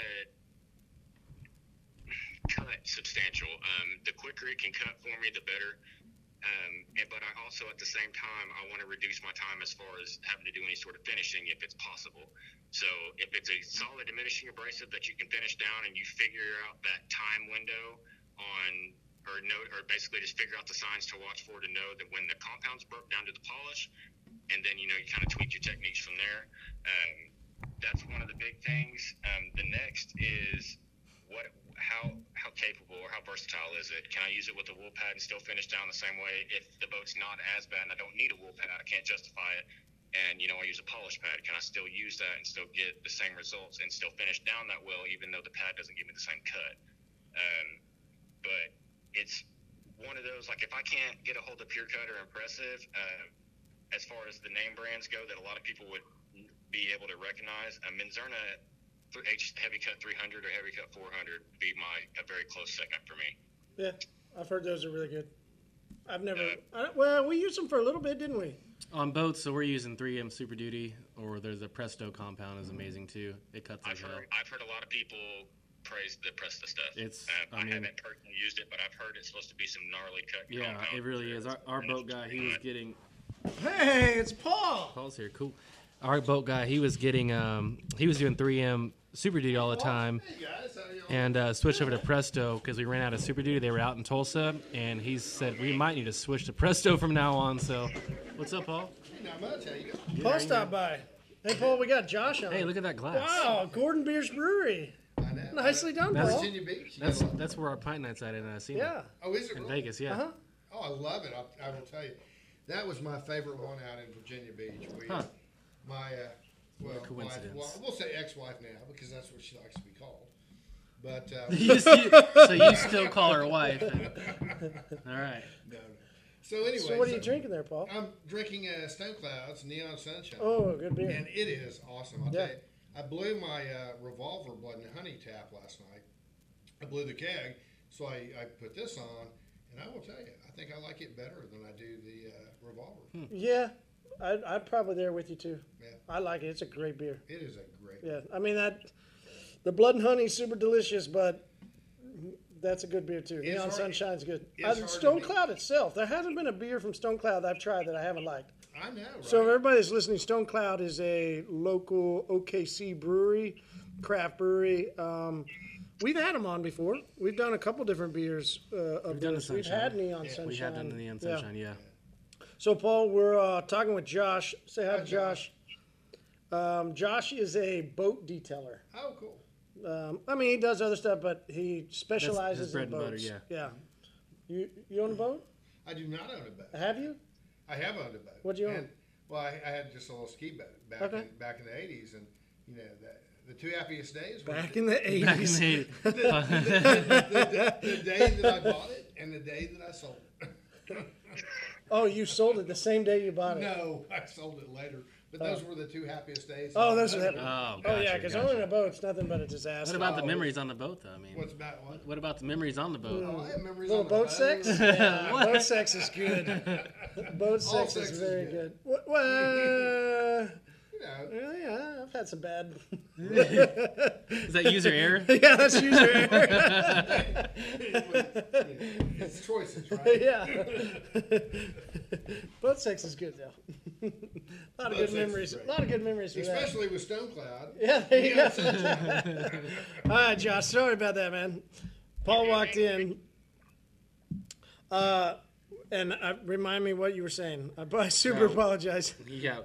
to cut substantial. The quicker it can cut for me, the better. But I also, at the same time, I want to reduce my time as far as having to do any sort of finishing if it's possible. So if it's a solid diminishing abrasive that you can finish down and you figure out that time window basically just figure out the signs to watch for to know that when the compound's broke down to the polish, and then, you kind of tweak your techniques from there. That's one of the big things. The next is how capable or how versatile is it? Can I use it with a wool pad and still finish down the same way if the boat's not as bad and I don't need a wool pad, I can't justify it, and I use a polish pad, can I still use that and still get the same results and still finish down that well even though the pad doesn't give me the same cut? But it's one of those, if I can't get a hold of Pure Cut or Impressive, as far as the name brands go that a lot of people would be able to recognize, Menzerna Heavy Cut 300 or Heavy Cut 400 would be a very close second for me. Yeah, I've heard those are really good. I've never we used them for a little bit, didn't we? On boats, so we're using 3M Super Duty, or there's a Presto compound is amazing too. It cuts like hell. I've heard a lot of people praise the Presto stuff. It's I haven't personally used it, but I've heard it's supposed to be some gnarly cut. Yeah, it really is. Our boat guy, he was getting. Hey, it's Paul. Paul's here. Cool. Our boat guy, he was getting. He was doing 3M. Super Duty all the time, and switch over to Presto because we ran out of Super Duty. They were out in Tulsa, and he said we might need to switch to Presto from now on. So, what's up, Paul? Hey, not much. How you doing? Paul stopped by. Hey, Paul, we got Josh on. Hey, look at that glass. Wow, Gordon Biersch Brewery. I know. Nicely done, Paul. Virginia Beach. That's where our pint night's at in SEMA. Yeah. Oh, is it in Vegas? Yeah. Uh-huh. Oh, I love it. I will tell you, that was my favorite one out in Virginia Beach. Well, coincidence. We'll say ex-wife now because that's what she likes to be called. But so you still call her wife? All right. No. So anyway, so what are you drinking there, Paul? I'm drinking Stone Cloud's Neon Sunshine. Oh, good beer! And it is awesome. I'll tell you, I blew my revolver blood and honey tap last night. I blew the keg, so I put this on, and And I will tell you, I think I like it better than I do the Revolver. Hmm. Yeah, I'm probably there with you too. Yeah. I like it. It's a great beer. It is a great beer. Yeah, I mean, the Blood and Honey is super delicious, but that's a good beer too. Neon Sunshine's good. Stone Cloud itself, there hasn't been a beer from Stone Cloud that I've tried that I haven't liked. I know, right? So if everybody's listening, Stone Cloud is a local OKC brewery, craft brewery. We've had them on before. We've done a couple different beers. We've had Neon Sunshine. We had done the Neon Sunshine, yeah. So, Paul, we're talking with Josh. Say hi to Josh. Josh is a boat detailer. Oh, cool. I mean, he does other stuff, but he specializes in boats. Butter, yeah. You own a boat? I do not own a boat. Have you? I have owned a boat. What do you own? Well, I had just a little ski boat back in the 80s, and you know that. The two happiest days were back in the 80s. Back in the 80s. The day that I bought it and the day that I sold it. Oh, you sold it the same day you bought it? No, I sold it later. But those were the two happiest days. Oh, those were the happiest. Oh, gotcha, yeah, because owning a boat's nothing but a disaster. What about the memories on the boat, though? I mean, what about the memories on the boat? Oh, I have memories on the boat. Little boat sex? Yeah, boat sex is good. Boat sex is very good. Well... No. Yeah, I've had some bad. Is that user error? Yeah, that's user error. It's choices, right? Yeah. Boat sex is good though. A lot of good memories. A lot of good memories. Especially with Stone Cloud. Yeah, there you go. All right, Josh. Sorry about that, man. Paul walked in. And remind me what you were saying. I super apologize. Yeah,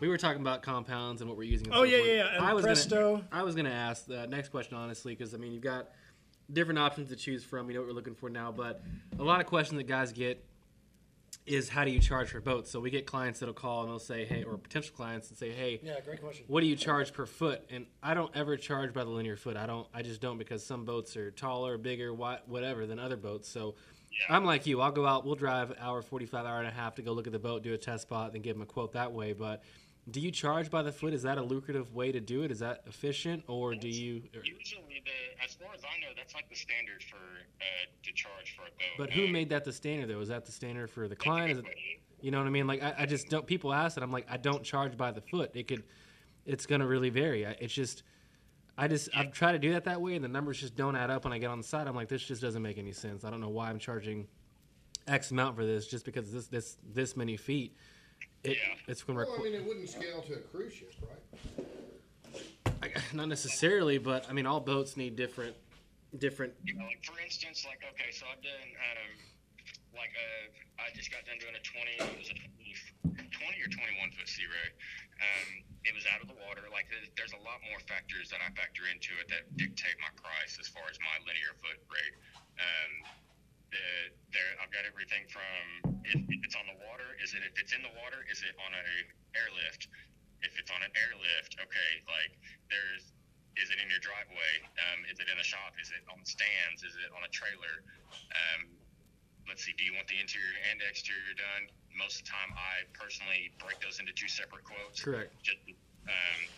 we were talking about compounds and what we're using. Oh, yeah. And Presto. I was going to ask the next question, honestly, because, I mean, you've got different options to choose from. We know what we're looking for now. But a lot of questions that guys get is, how do you charge for boats? So we get clients that will call and they'll say, hey, or potential clients and say, hey, yeah, great question. What do you charge per foot? And I don't ever charge by the linear foot. I just don't, because some boats are taller, bigger, whatever than other boats. So yeah. I'm like you. I'll go out. We'll drive an hour, 45, hour and a half to go look at the boat, do a test spot, then give them a quote that way. But do you charge by the foot? Is that a lucrative way to do it? Is that efficient, or do you? Usually, as far as I know, that's like the standard for to charge for a boat. But who made that the standard, though? Is that the standard for the client? Is it, you know what I mean? Like I just don't. People ask it. I'm like, I don't charge by the foot. It's gonna really vary. I've tried to do that way, and the numbers just don't add up. When I get on the side, I'm like, this just doesn't make any sense. I don't know why I'm charging X amount for this just because this many feet. It wouldn't scale to a cruise ship, right? Not necessarily, but I mean, all boats need different. You know, like for instance, like okay, so I've done I just got done doing a 20 or 21 foot Sea Ray. It was out of the water. Like there's a lot more factors that I factor into it that dictate my price as far as my linear foot rate. I've got everything from if it's on the water, if it's in the water, is it on an airlift? If it's on an airlift, okay, like is it in your driveway? Is it in a shop? Is it on stands? Is it on a trailer? Let's see, do you want the interior and exterior done? Most of the time, I personally break those into two separate quotes. Correct.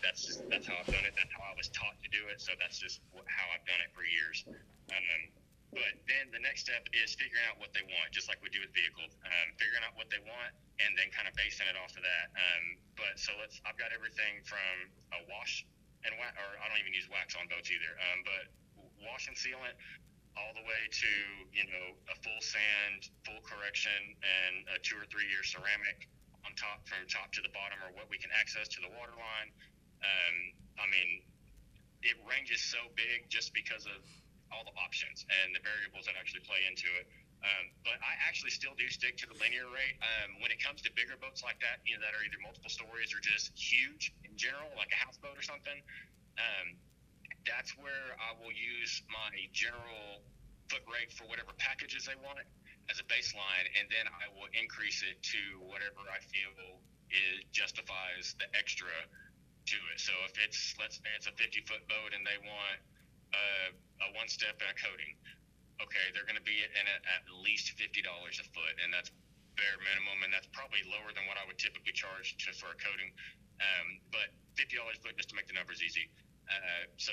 That's how I've done it. That's how I was taught to do it. So that's just how I've done it for years. But then the next step is figuring out what they want, just like we do with vehicles, figuring out what they want and then kind of basing it off of that. I've got everything from a wash and wax, or I don't even use wax on boats either, but wash and sealant all the way to, you know, a full sand, full correction, and a 2 or 3 year ceramic on top, from top to the bottom, or what we can access to the water line. I mean, it ranges so big just because of all the options and the variables that actually play into it. But I actually still do stick to the linear rate. When it comes to bigger boats like that, you know, that are either multiple stories or just huge in general, like a houseboat or something, that's where I will use my general foot rate for whatever packages they want as a baseline, and then I will increase it to whatever I feel it justifies the extra to it. So if it's, let's say it's a 50-foot boat and they want a one step and a coating, okay, they're going to be in at least $50 a foot, and that's bare minimum, and that's probably lower than what I would typically charge for a coating, but $50 a foot just to make the numbers easy. So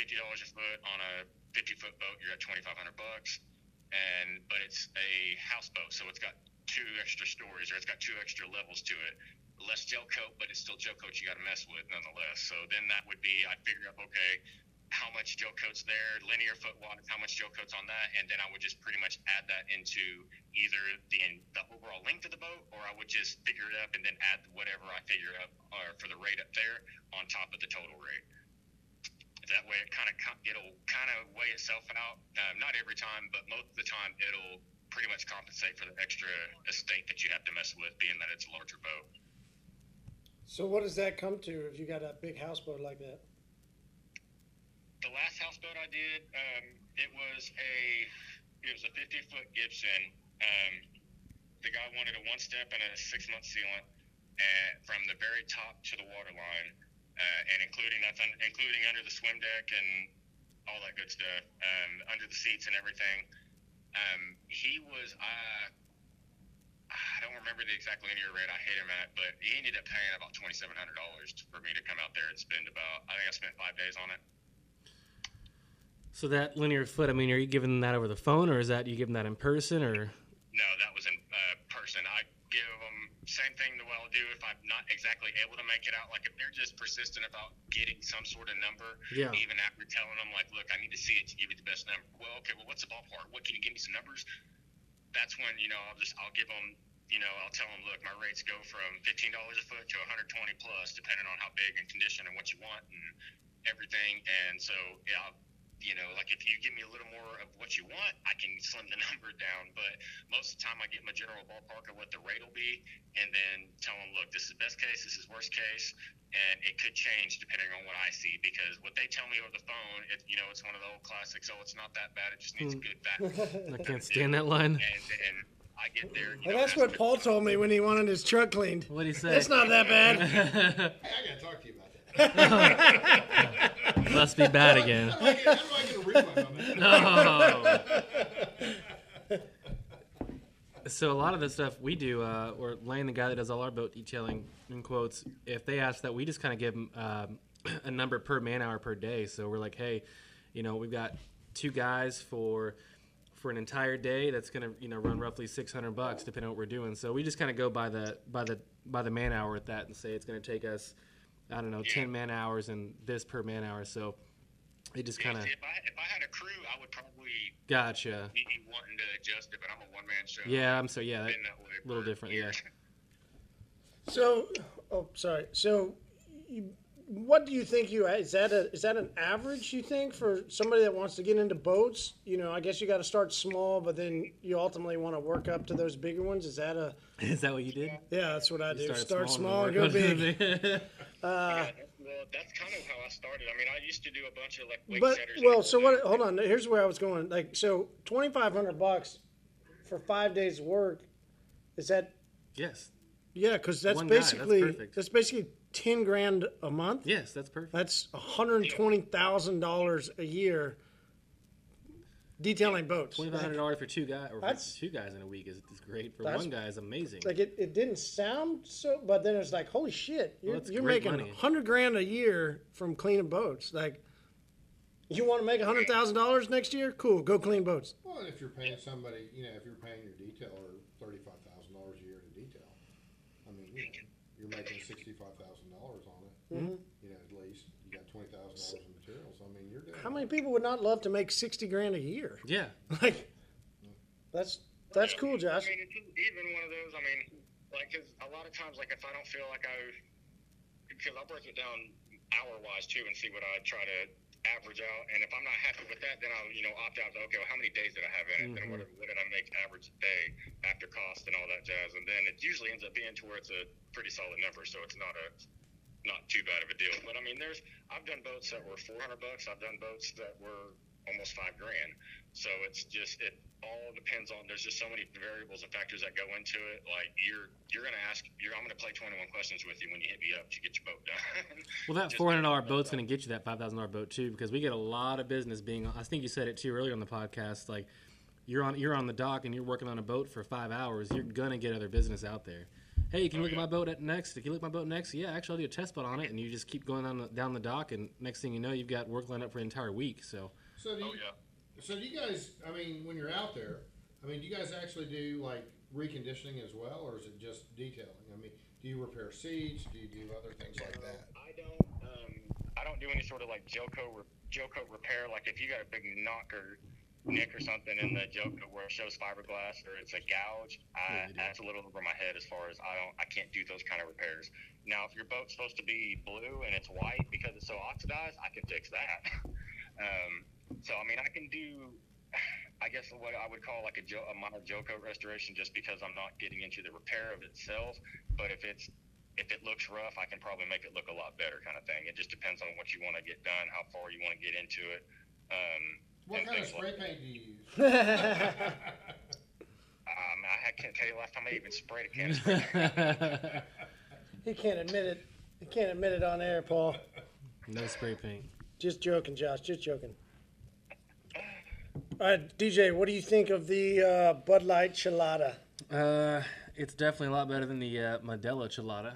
$50 a foot on a 50-foot boat, you're at $2,500 bucks. but it's a houseboat, so it's got two extra stories, or it's got two extra levels to it. Less gel coat, but it's still gel coat you got to mess with nonetheless. So then that would be, I'd figure out, okay, how much gel coat's there, linear foot water, how much gel coat's on that, and then I would just pretty much add that into either the overall length of the boat, or I would just figure it up and then add whatever I figure up for the rate up there on top of the total rate. That way it'll kind of weigh itself out. Not every time, but most of the time it'll pretty much compensate for the extra estate that you have to mess with, being that it's a larger boat. So what does that come to if you got a big houseboat like that? The last houseboat I did, it was a 50-foot Gibson. The guy wanted a one-step and a 6-month sealant, and from the very top to the water line, and including under the swim deck and all that good stuff, under the seats and everything. He was I don't remember the exact linear rate I hit him at, but he ended up paying about $2,700 for me to come out there and spend about, I think I spent 5 days on it. So that linear foot, I mean, are you giving that over the phone, or is that you giving that in person, or? No, that was in person. I give them same thing that I'll do if I'm not exactly able to make it out. Like if they're just persistent about getting some sort of number, yeah. Even after telling them like, look, I need to see it to give you the best number. Well, okay, well, what's the ballpark? What, can you give me some numbers? That's when, you know, I'll give them, you know, I'll tell them, look, my rates go from $15 a foot to $120 plus, depending on how big and condition and what you want and everything. And so, yeah, you know, like if you give me a little more of what you want, I can slim the number down. But most of the time I get my general ballpark of what the rate will be, and then tell them, look, this is best case, this is worst case, and it could change depending on what I see, because what they tell me over the phone, it, you know, it's one of the old classics, oh, it's not that bad, it just needs good vacuum. I can't stand that line. And I get there. You know, and that's what Paul told me when he wanted his truck cleaned. What did he say? It's not that bad. Hey, I got to talk to you about that. Must be bad again. How do I get a refund on that? No. So a lot of the stuff we do, or Lane, the guy that does all our boat detailing, in quotes, if they ask that, we just kind of give them a number per man hour per day. So we're like, hey, you know, we've got two guys for an entire day. That's going to, you know, run roughly $600, depending on what we're doing. So we just kind of go by the man hour at that and say it's going to take us, I don't know, yeah, 10 man hours and this per man hour. So it just kind of. If I had a crew, I would probably. Gotcha. Be wanting to adjust it, but I'm a one man show. Yeah, I'm so, yeah, that a little different. Years. Yeah. So, oh, sorry. So, what do you think is that an average, you think, for somebody that wants to get into boats? You know, I guess you got to start small, but then you ultimately want to work up to those bigger ones. Is that what you did? Yeah, that's what I do. Start small and go big. Yeah, well, that's kind of how I started. I mean, I used to do a bunch of like weight setters. Well, so what? Hold on. Here's where I was going. Like, so $2,500 for 5 days work. Is that? Yes. Yeah, because that's one basically guy. That's basically $10,000 a month. Yes, that's perfect. That's $120,000 a year detailing boats. $2,500 for two guys, or for two guys in a week is great. For one guy is amazing. Like it didn't sound so, but then it's like, holy shit, you're making $100,000 a year from cleaning boats. Like, you want to make $100,000 next year? Cool, go clean boats. Well, if you're paying somebody, you know, if you're paying your detailer $35,000 a year to detail, I mean, you know, you're making $65,000 on it. Mm-hmm. You know, at least you got $20,000 in materials. I mean, you're doing. How many people would not love to make $60,000 a year? Yeah, like that's cool, Josh. I mean, it's even one of those. I mean, like, 'cause a lot of times, like if I don't feel like because I'll break it down hour wise too and see what I try to average out, and if I'm not happy with that, then I'll, you know, opt out to, okay, well, how many days did I have in it, mm-hmm, and what did I make average a day after cost and all that jazz, and then it usually ends up being to where it's a pretty solid number, so it's not too bad of a deal. But I mean, I've done boats that were $400, I've done boats that were almost $5,000, so it's just, it all depends on, there's just so many variables and factors that go into it. Like you're going to ask, I'm going to play 21 questions with you when you hit me up to get your boat done. Well, that $400 boat's going to get you that $5,000 boat too, because we get a lot of business being, I think you said it too earlier on the podcast, like you're on the dock and you're working on a boat for 5 hours, you're going to get other business out there. Hey, can you look at my boat next? Can you look at my boat next? Yeah, actually I'll do a test boat on it, and you just keep going down the dock, and next thing you know, you've got work lined up for an entire week. So do you, So do you guys, I mean, when you're out there, I mean, do you guys actually do like reconditioning as well, or is it just detailing? I mean, do you repair seeds? Do you do other things like that? I don't do any sort of like gel coat repair. Like if you got a big knock or nick or something in the gel coat where it shows fiberglass or it's a gouge, that's a little over my head as far as I can't do those kind of repairs. Now, if your boat's supposed to be blue and it's white because it's so oxidized, I can fix that. So, I mean, I can do, I guess, what I would call like a minor gel coat restoration, just because I'm not getting into the repair of itself. But if it looks rough, I can probably make it look a lot better, kind of thing. It just depends on what you want to get done, how far you want to get into it. What kind of spray paint do you use? I can't tell you last time I even sprayed a can of spray paint. He can't admit it. He can't admit it on air, Paul. No spray paint. Just joking, Josh. Just joking. All right, DJ, what do you think of the Bud Light Chelada? It's definitely a lot better than the Modelo Chelada,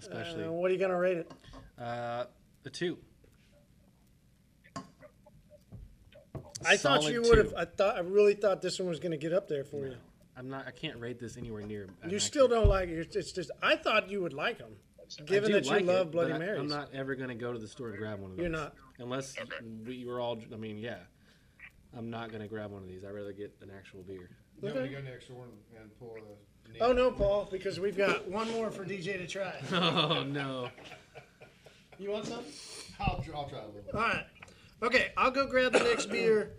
especially. What are you going to rate it? A 2. I really thought this one was going to get up there for you. I'm not. I can't rate this anywhere near. You still don't like it. It's just. I thought you would like them, given that you love Bloody Marys. I'm not ever going to go to the store and grab one of those. You're not, unless we were all. I mean, yeah. I'm not going to grab one of these. I'd rather get an actual beer. You want to go next door and pour the... Oh, no, Paul, because we've got one more for DJ to try. Oh, no. You want something? I'll try a little bit. All right. Okay, I'll go grab the next beer.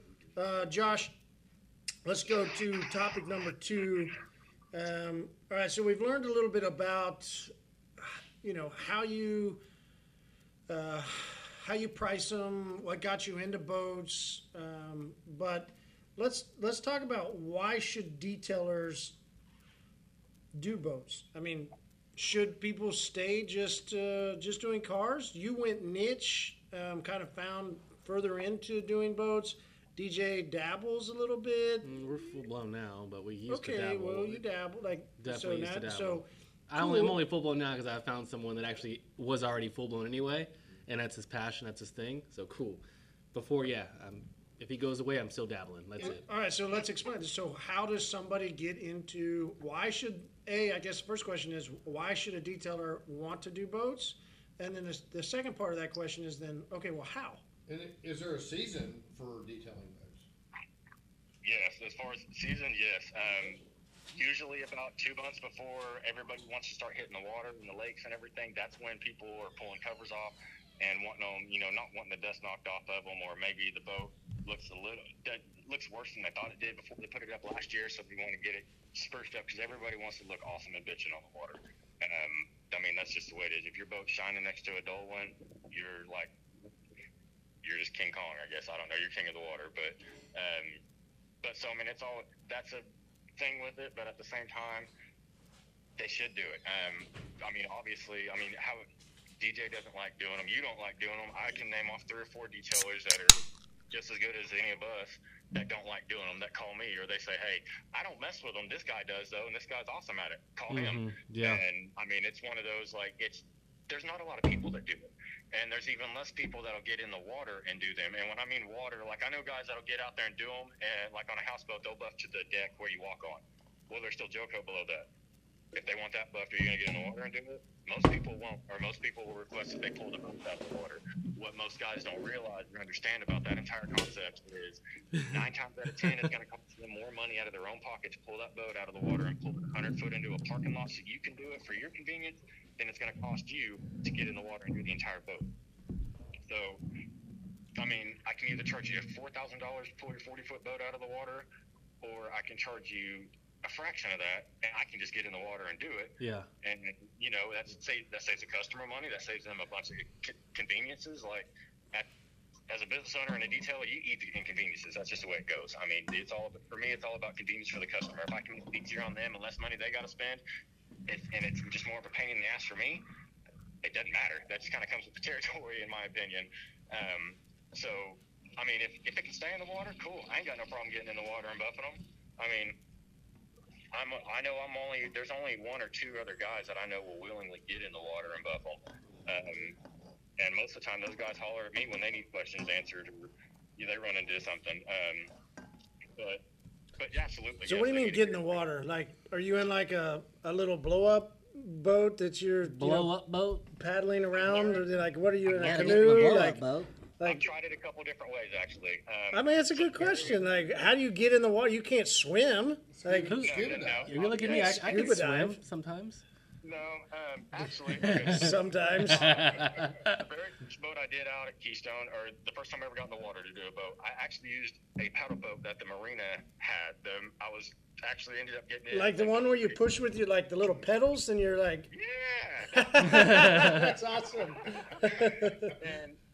Josh, let's go to topic number 2. All right, so we've learned a little bit about, you know, how you price them, what got you into boats, but let's talk about why should detailers do boats? I mean, should people stay just doing cars? You went niche, kind of found further into doing boats. DJ dabbles a little bit. We're full blown now, but we used to dabble. Okay, well, you dabble like definitely so used to dabble. So I'm only full blown now because I found someone that actually was already full blown anyway. And that's his passion. That's his thing. So cool. Before, yeah, if he goes away, I'm still dabbling. That's it. All right. So let's explain this. So how does somebody get into? Why should I guess the first question is why should a detailer want to do boats? And then the second part of that question is then well, how? And is there a season for detailing boats? Yes, as far as season, yes. Usually about 2 months before everybody wants to start hitting the water and the lakes and everything, that's when people are pulling covers off and wanting them, you know, not wanting the dust knocked off of them, or maybe the boat looks worse than they thought it did before they put it up last year, so they want to get it spruced up because everybody wants to look awesome and bitching on the water. I mean, that's just the way it is. If your boat's shining next to a dull one, you're just King Kong, I guess. I don't know. You're king of the water, but so I mean, it's all that's a thing with it, but at the same time, they should do it. I mean, obviously, how. DJ doesn't like doing them. You don't like doing them. I can name off 3 or 4 detailers that are just as good as any of us that don't like doing them, that call me or they say, hey, I don't mess with them. This guy does, though, and this guy's awesome at it. Call him. Yeah. And, I mean, it's one of those, like, there's not a lot of people that do it. And there's even less people that'll get in the water and do them. And when I mean water, like, I know guys that'll get out there and do them, and, like, on a houseboat, they'll buff to the deck where you walk on. Well, there's still Joco below that. If they want that buffed, are you going to get in the water and do it? Most people won't, or most people will request that they pull the boat out of the water. What most guys don't realize or understand about that entire concept is 9 times out of 10, it's going to cost them more money out of their own pocket to pull that boat out of the water and pull it 100 foot into a parking lot so you can do it for your convenience than it's going to cost you to get in the water and do the entire boat. So, I mean, I can either charge you $4,000 to pull your 40-foot boat out of the water, or I can charge you a fraction of that, and I can just get in the water and do it. Yeah. And, you know, that saves the customer money. That saves them a bunch of conveniences. Like, as a business owner and a detailer, you eat the inconveniences. That's just the way it goes. I mean, for me, it's all about convenience for the customer. If I can be easier on them and less money they got to spend, and it's just more of a pain in the ass for me, it doesn't matter. That just kind of comes with the territory, in my opinion. So, I mean, if it can stay in the water, cool. I ain't got no problem getting in the water and buffing them. I mean, there's only 1 or 2 other guys that I know will willingly get in the water and buff them. And most of the time, those guys holler at me when they need questions answered, or they run into something. But yeah, absolutely. So yes, what do you mean get in the water? Like, are you in like a little blow up boat that you're paddling around, or like what are you in a canoe? Like, I've tried it a couple different ways, actually. I mean, that's a good question. Like, how do you get in the water? You can't swim. Like, who's good at that? You're looking at me. I can swim sometimes. No, actually. Sometimes. The very first boat I did out at Keystone, or the first time I ever got in the water to do a boat, I actually used a paddle boat that the marina had. I was actually ended up getting it. Like the one where you push with your, like, the little pedals, and you're like. Yeah. That's awesome.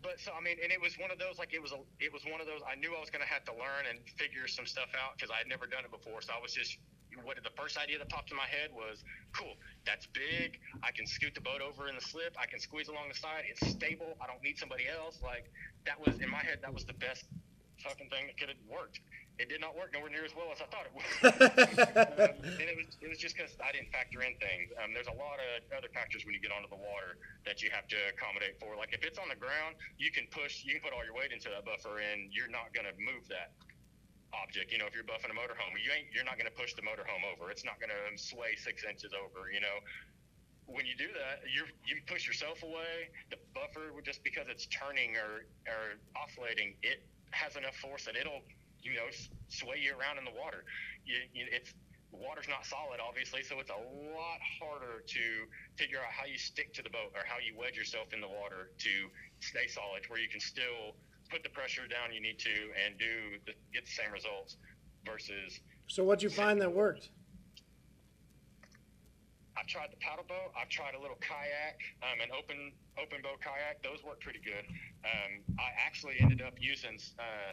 But so, I mean, and it was one of those, like, it was one of those, I knew I was going to have to learn and figure some stuff out because I had never done it before. So I was just, the first idea that popped in my head was, cool, that's big. I can scoot the boat over in the slip. I can squeeze along the side. It's stable. I don't need somebody else. Like, that was, in my head, that was the best fucking thing that could have worked. It did not work nowhere near as well as I thought it would. And it was just because I didn't factor in things. There's a lot of other factors when you get onto the water that you have to accommodate for. Like if it's on the ground, you can put all your weight into that buffer, and you're not going to move that object. You know, if you're buffing a motorhome, you're not going to push the motorhome over. It's not going to sway 6 inches over. You know, when you do that, you push yourself away. The buffer, just because it's turning or oscillating, it has enough force that it'll sway you around in the water. The water's not solid, obviously, so it's a lot harder to figure out how you stick to the boat or how you wedge yourself in the water to stay solid, where you can still put the pressure down you need to and get the same results. Versus. So what'd you find that worked? I've tried the paddle boat. I've tried a little kayak, an open boat kayak. Those work pretty good. I actually ended up using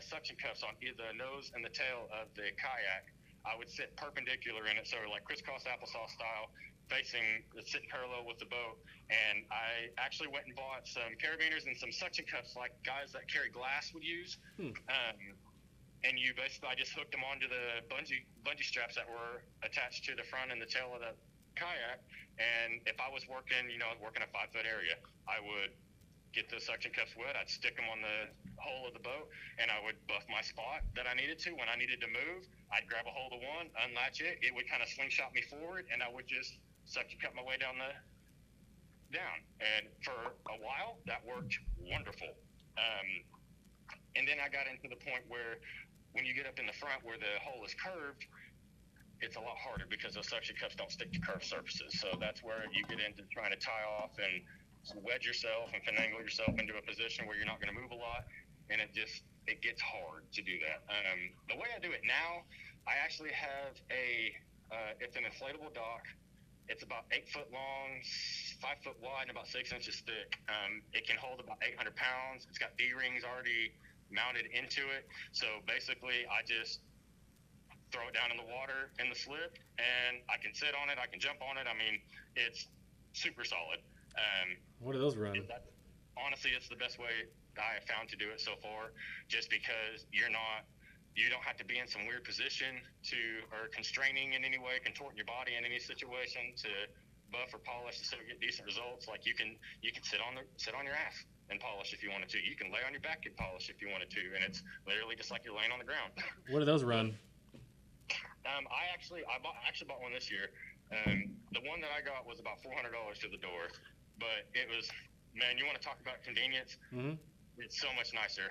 suction cuffs on either the nose and the tail of the kayak. I would sit perpendicular in it, so like crisscross applesauce style, sitting parallel with the boat. And I actually went and bought some carabiners and some suction cuffs like guys that carry glass would use. And you basically, I just hooked them onto the bungee straps that were attached to the front and the tail of the kayak, and if I was working, a 5-foot area, I would get the suction cups wet, I'd stick them on the hull of the boat, and I would buff my spot that I needed to. When I needed to move, I'd grab a hold of one, unlatch it, it would kind of slingshot me forward, and I would just suction cup my way down. And for a while, that worked wonderful. And then I got into the point where when you get up in the front where the hull is curved, it's a lot harder because those suction cups don't stick to curved surfaces. So that's where you get into trying to tie off and wedge yourself and finagle yourself into a position where you're not going to move a lot. And it gets hard to do that. The way I do it now, I actually have it's an inflatable dock. It's about 8 foot long, 5 foot wide, and about 6 inches thick. It can hold about 800 pounds. It's got D-rings already mounted into it. So basically I just throw it down in the water in the slip, and I can sit on it, I can jump on it. I mean, it's super solid. What do those run? Honestly, it's the best way I have found to do it so far, just because you don't have to be in some weird position or constraining in any way, contorting your body in any situation to buff or polish to get decent results. Like you can sit on your ass and polish if you wanted to. You can lay on your back and polish if you wanted to, and it's literally just like you're laying on the ground. What do those run? I actually bought one this year. The one that I got was about $400 to the door, but it was, man, you want to talk about convenience? Mm-hmm. It's so much nicer.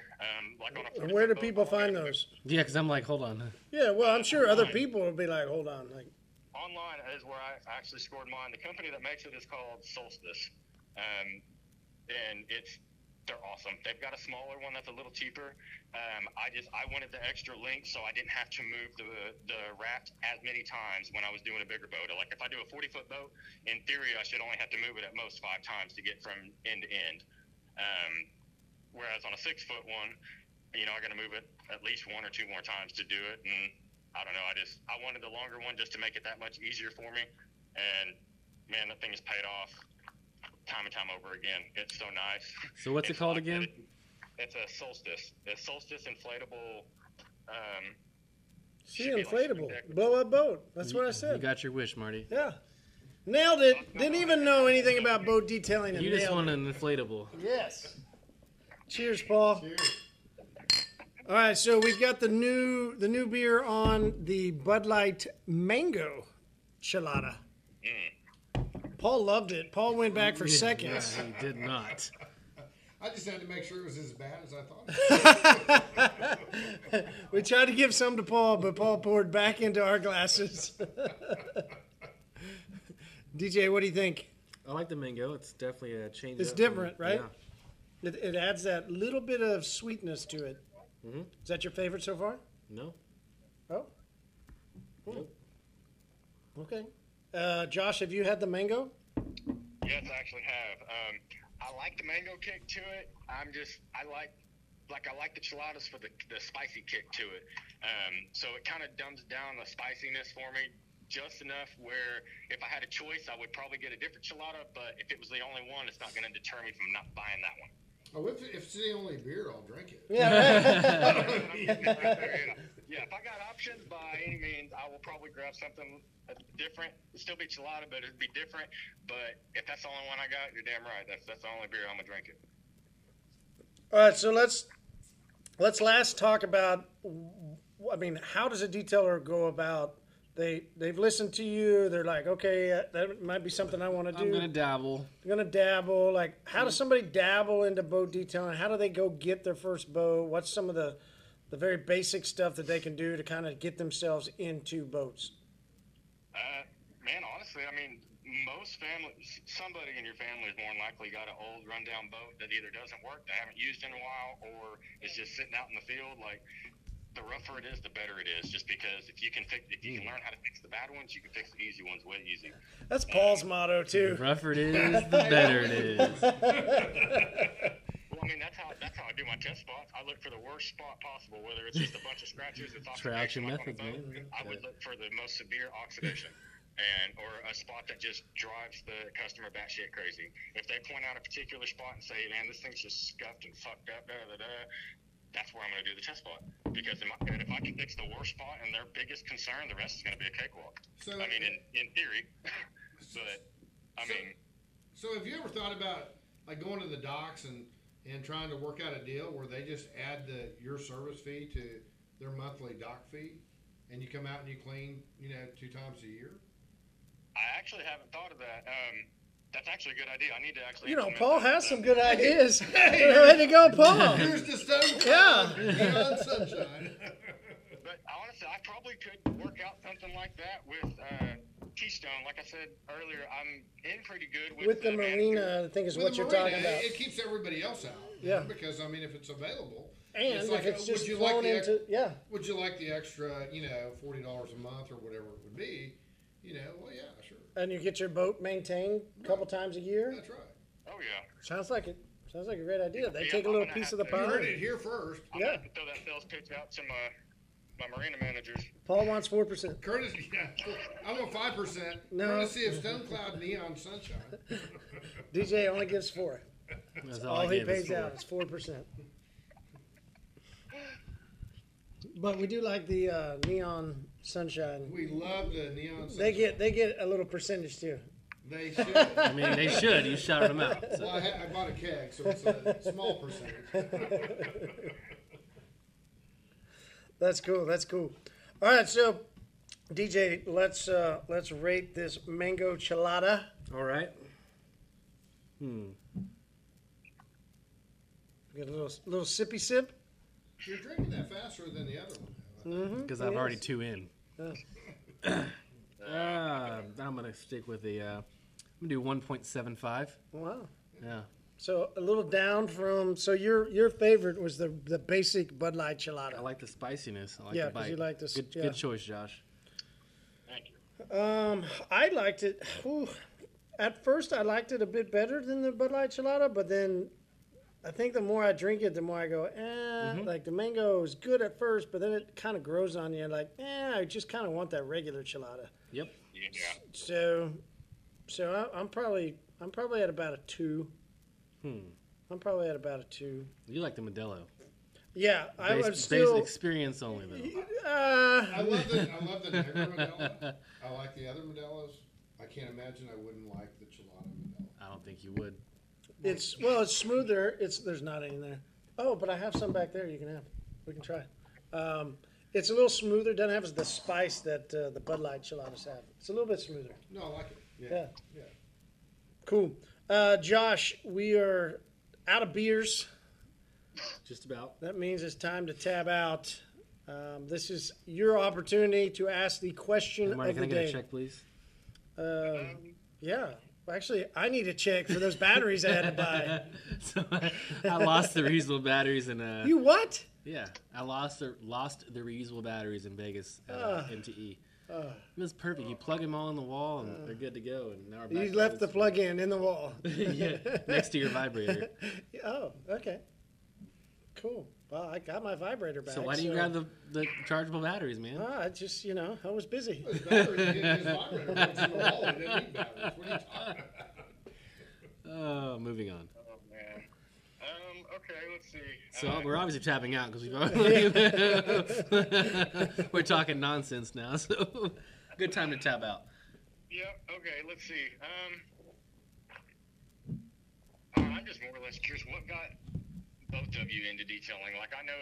Where do people find those? Yeah, because I'm like, hold on. Yeah, well, I'm sure online. Other people will be like, hold on. Like online is where I actually scored mine. The company that makes it is called Solstice, and they're awesome. They've got a smaller one that's a little cheaper. I wanted the extra length so I didn't have to move the raft as many times when I was doing a bigger boat. Like if I do a 40-foot boat, in theory I should only have to move it at most 5 times to get from end to end. Whereas on a 6-foot one, I got to move it at least 1 or 2 more times to do it. And I don't know. I wanted the longer one just to make it that much easier for me. And man, that thing has paid off. Time and time over again. It's so nice. So what's it called again? It's a Solstice. It's Solstice inflatable. See, inflatable. Like blow up boat. That's what I said. You got your wish, Marty. Yeah. Nailed it. Didn't even know anything about boat detailing. You just want an inflatable. Yes. Cheers, Paul. Cheers. All right, so we've got the new beer on the Bud Light Mango Chelada. Paul loved it. Paul went back for seconds. Yes, he did not. I just had to make sure it was as bad as I thought it was. We tried to give some to Paul, but Paul poured back into our glasses. DJ, what do you think? I like the mango. It's definitely a change. It's different, right? Yeah. It adds that little bit of sweetness to it. Mm-hmm. Is that your favorite so far? No. Oh? Cool. Nope. Okay. Josh, have you had the mango? Yes, I actually have. I like the mango kick to it. I like the cheladas for the spicy kick to it. So it kind of dumbs down the spiciness for me just enough where if I had a choice, I would probably get a different chelada. But if it was the only one, it's not going to deter me from not buying that one. Oh, if it's the only beer, I'll drink it. Yeah. Yeah, if I got options, by any means, I will probably grab something different. It'd still be chelada, but it'd be different. But if that's the only one I got, you're damn right. That's the only beer I'm gonna drink it. All right, so let's last talk about. I mean, how does a detailer go about? They've listened to you. They're like, okay, that might be something I want to do. I'm going to dabble. They're going to dabble. Like, how does somebody dabble into bow detailing? How do they go get their first bow? What's some of the very basic stuff that they can do to kind of get themselves into boats? Man, honestly, I mean, most families, somebody in your family has more than likely got an old rundown boat that either doesn't work, they haven't used in a while, or is just sitting out in the field like. The rougher it is, the better it is. Just because if you can learn how to fix the bad ones, you can fix the easy ones way easier. That's Paul's motto too. The rougher it is, the better it is. Well, I mean that's how I do my test spots. I look for the worst spot possible, whether it's just a bunch of scratches, it's oxidation like on the boat. I would look for the most severe oxidation. Or a spot that just drives the customer batshit crazy. If they point out a particular spot and say, "Man, this thing's just scuffed and fucked up," that's where I'm going to do the test spot, because if I can fix the worst spot and their biggest concern, the rest is going to be a cakewalk. So, I mean, in theory, but I mean. So have you ever thought about like going to the docks and trying to work out a deal where they just add your service fee to their monthly dock fee, and you come out and you clean, 2 times a year? I actually haven't thought of that. That's actually a good idea. I need to actually. Paul has some good ideas. Way to go, Paul. Here's the Stone Cloud. Yeah. Neon Sunshine. But honestly, I probably could work out something like that with Keystone. Like I said earlier, I'm in pretty good with the marina. I think is what you're talking about. It keeps everybody else out. Yeah. Because I mean, if it's available, and it's like, if it's just flown into, yeah. Would you like the extra, $40 a month or whatever it would be? Well, yeah, sure. And you get your boat maintained a couple times a year? That's right. Oh, yeah. Sounds like a great idea. They take a little piece of the pie. You heard it here first. I'm going to throw that sales pitch out to my marina managers. Paul wants 4%. Curtis, yeah. I want 5%. No. Courtesy of Stone Cloud Neon Sunshine. DJ only gives 4. That's all he pays out is 4%. But we do like the Neon Sunshine. We love the Neon Sunshine. They get a little percentage too. They should. I mean, they should. You shouted them out. So. Well, I bought a keg, so it's a small percentage. That's cool. All right, so DJ, let's rate this mango chelada. All right. Get a little sippy sip. You're drinking that faster than the other one. Because I've already 2 in. I'm going to stick with I'm going to do 1.75. Wow. Yeah. So a little down from, so your favorite was the basic Bud Light Chelada. I like the spiciness. I like the bite. You like this. Good choice, Josh. Thank you. I liked it. Ooh, at first I liked it a bit better than the Bud Light Chelada, but then I think the more I drink it, the more I go, like the mango is good at first, but then it kind of grows on you. Like, I just kind of want that regular chelada. Yep. Yeah. So I'm probably at about a 2. I'm probably at about a 2. You like the Modelo. Yeah, I would still experience only though. I love the Negro Modelo. I like the other Modelos. I can't imagine I wouldn't like the Chelada Modelo. I don't think you would. It's smoother. There's not any there. Oh, but I have some back there you can have. We can try it. It's a little smoother. Doesn't have the spice that the Bud Light Cheladas have. It's a little bit smoother. No, I like it. Yeah. Cool. Josh, we are out of beers. Just about. That means it's time to tab out. This is your opportunity to ask the question of the day. Can I get a check, please? Yeah. Actually, I need a check for those batteries I had to buy. So I lost the reusable batteries in a... You what? Yeah, I lost the reusable batteries in Vegas at MTE. It was perfect. You plug them all in the wall, and they're good to go. And now we're back. You left the plug-in in the wall. Yeah, next to your vibrator. Oh, okay. Cool. Well, I got my vibrator back. So why do you grab the chargeable batteries, man? I just, I was busy. His vibrator went to the wall. He didn't need batteries. What are you talking about? Oh, moving on. Oh, man. Okay, let's see. So we're obviously tapping out because we've already... We're talking nonsense now, so good time to tap out. Yeah, okay, let's see. I'm just more or less curious what got both of you into detailing. Like, I know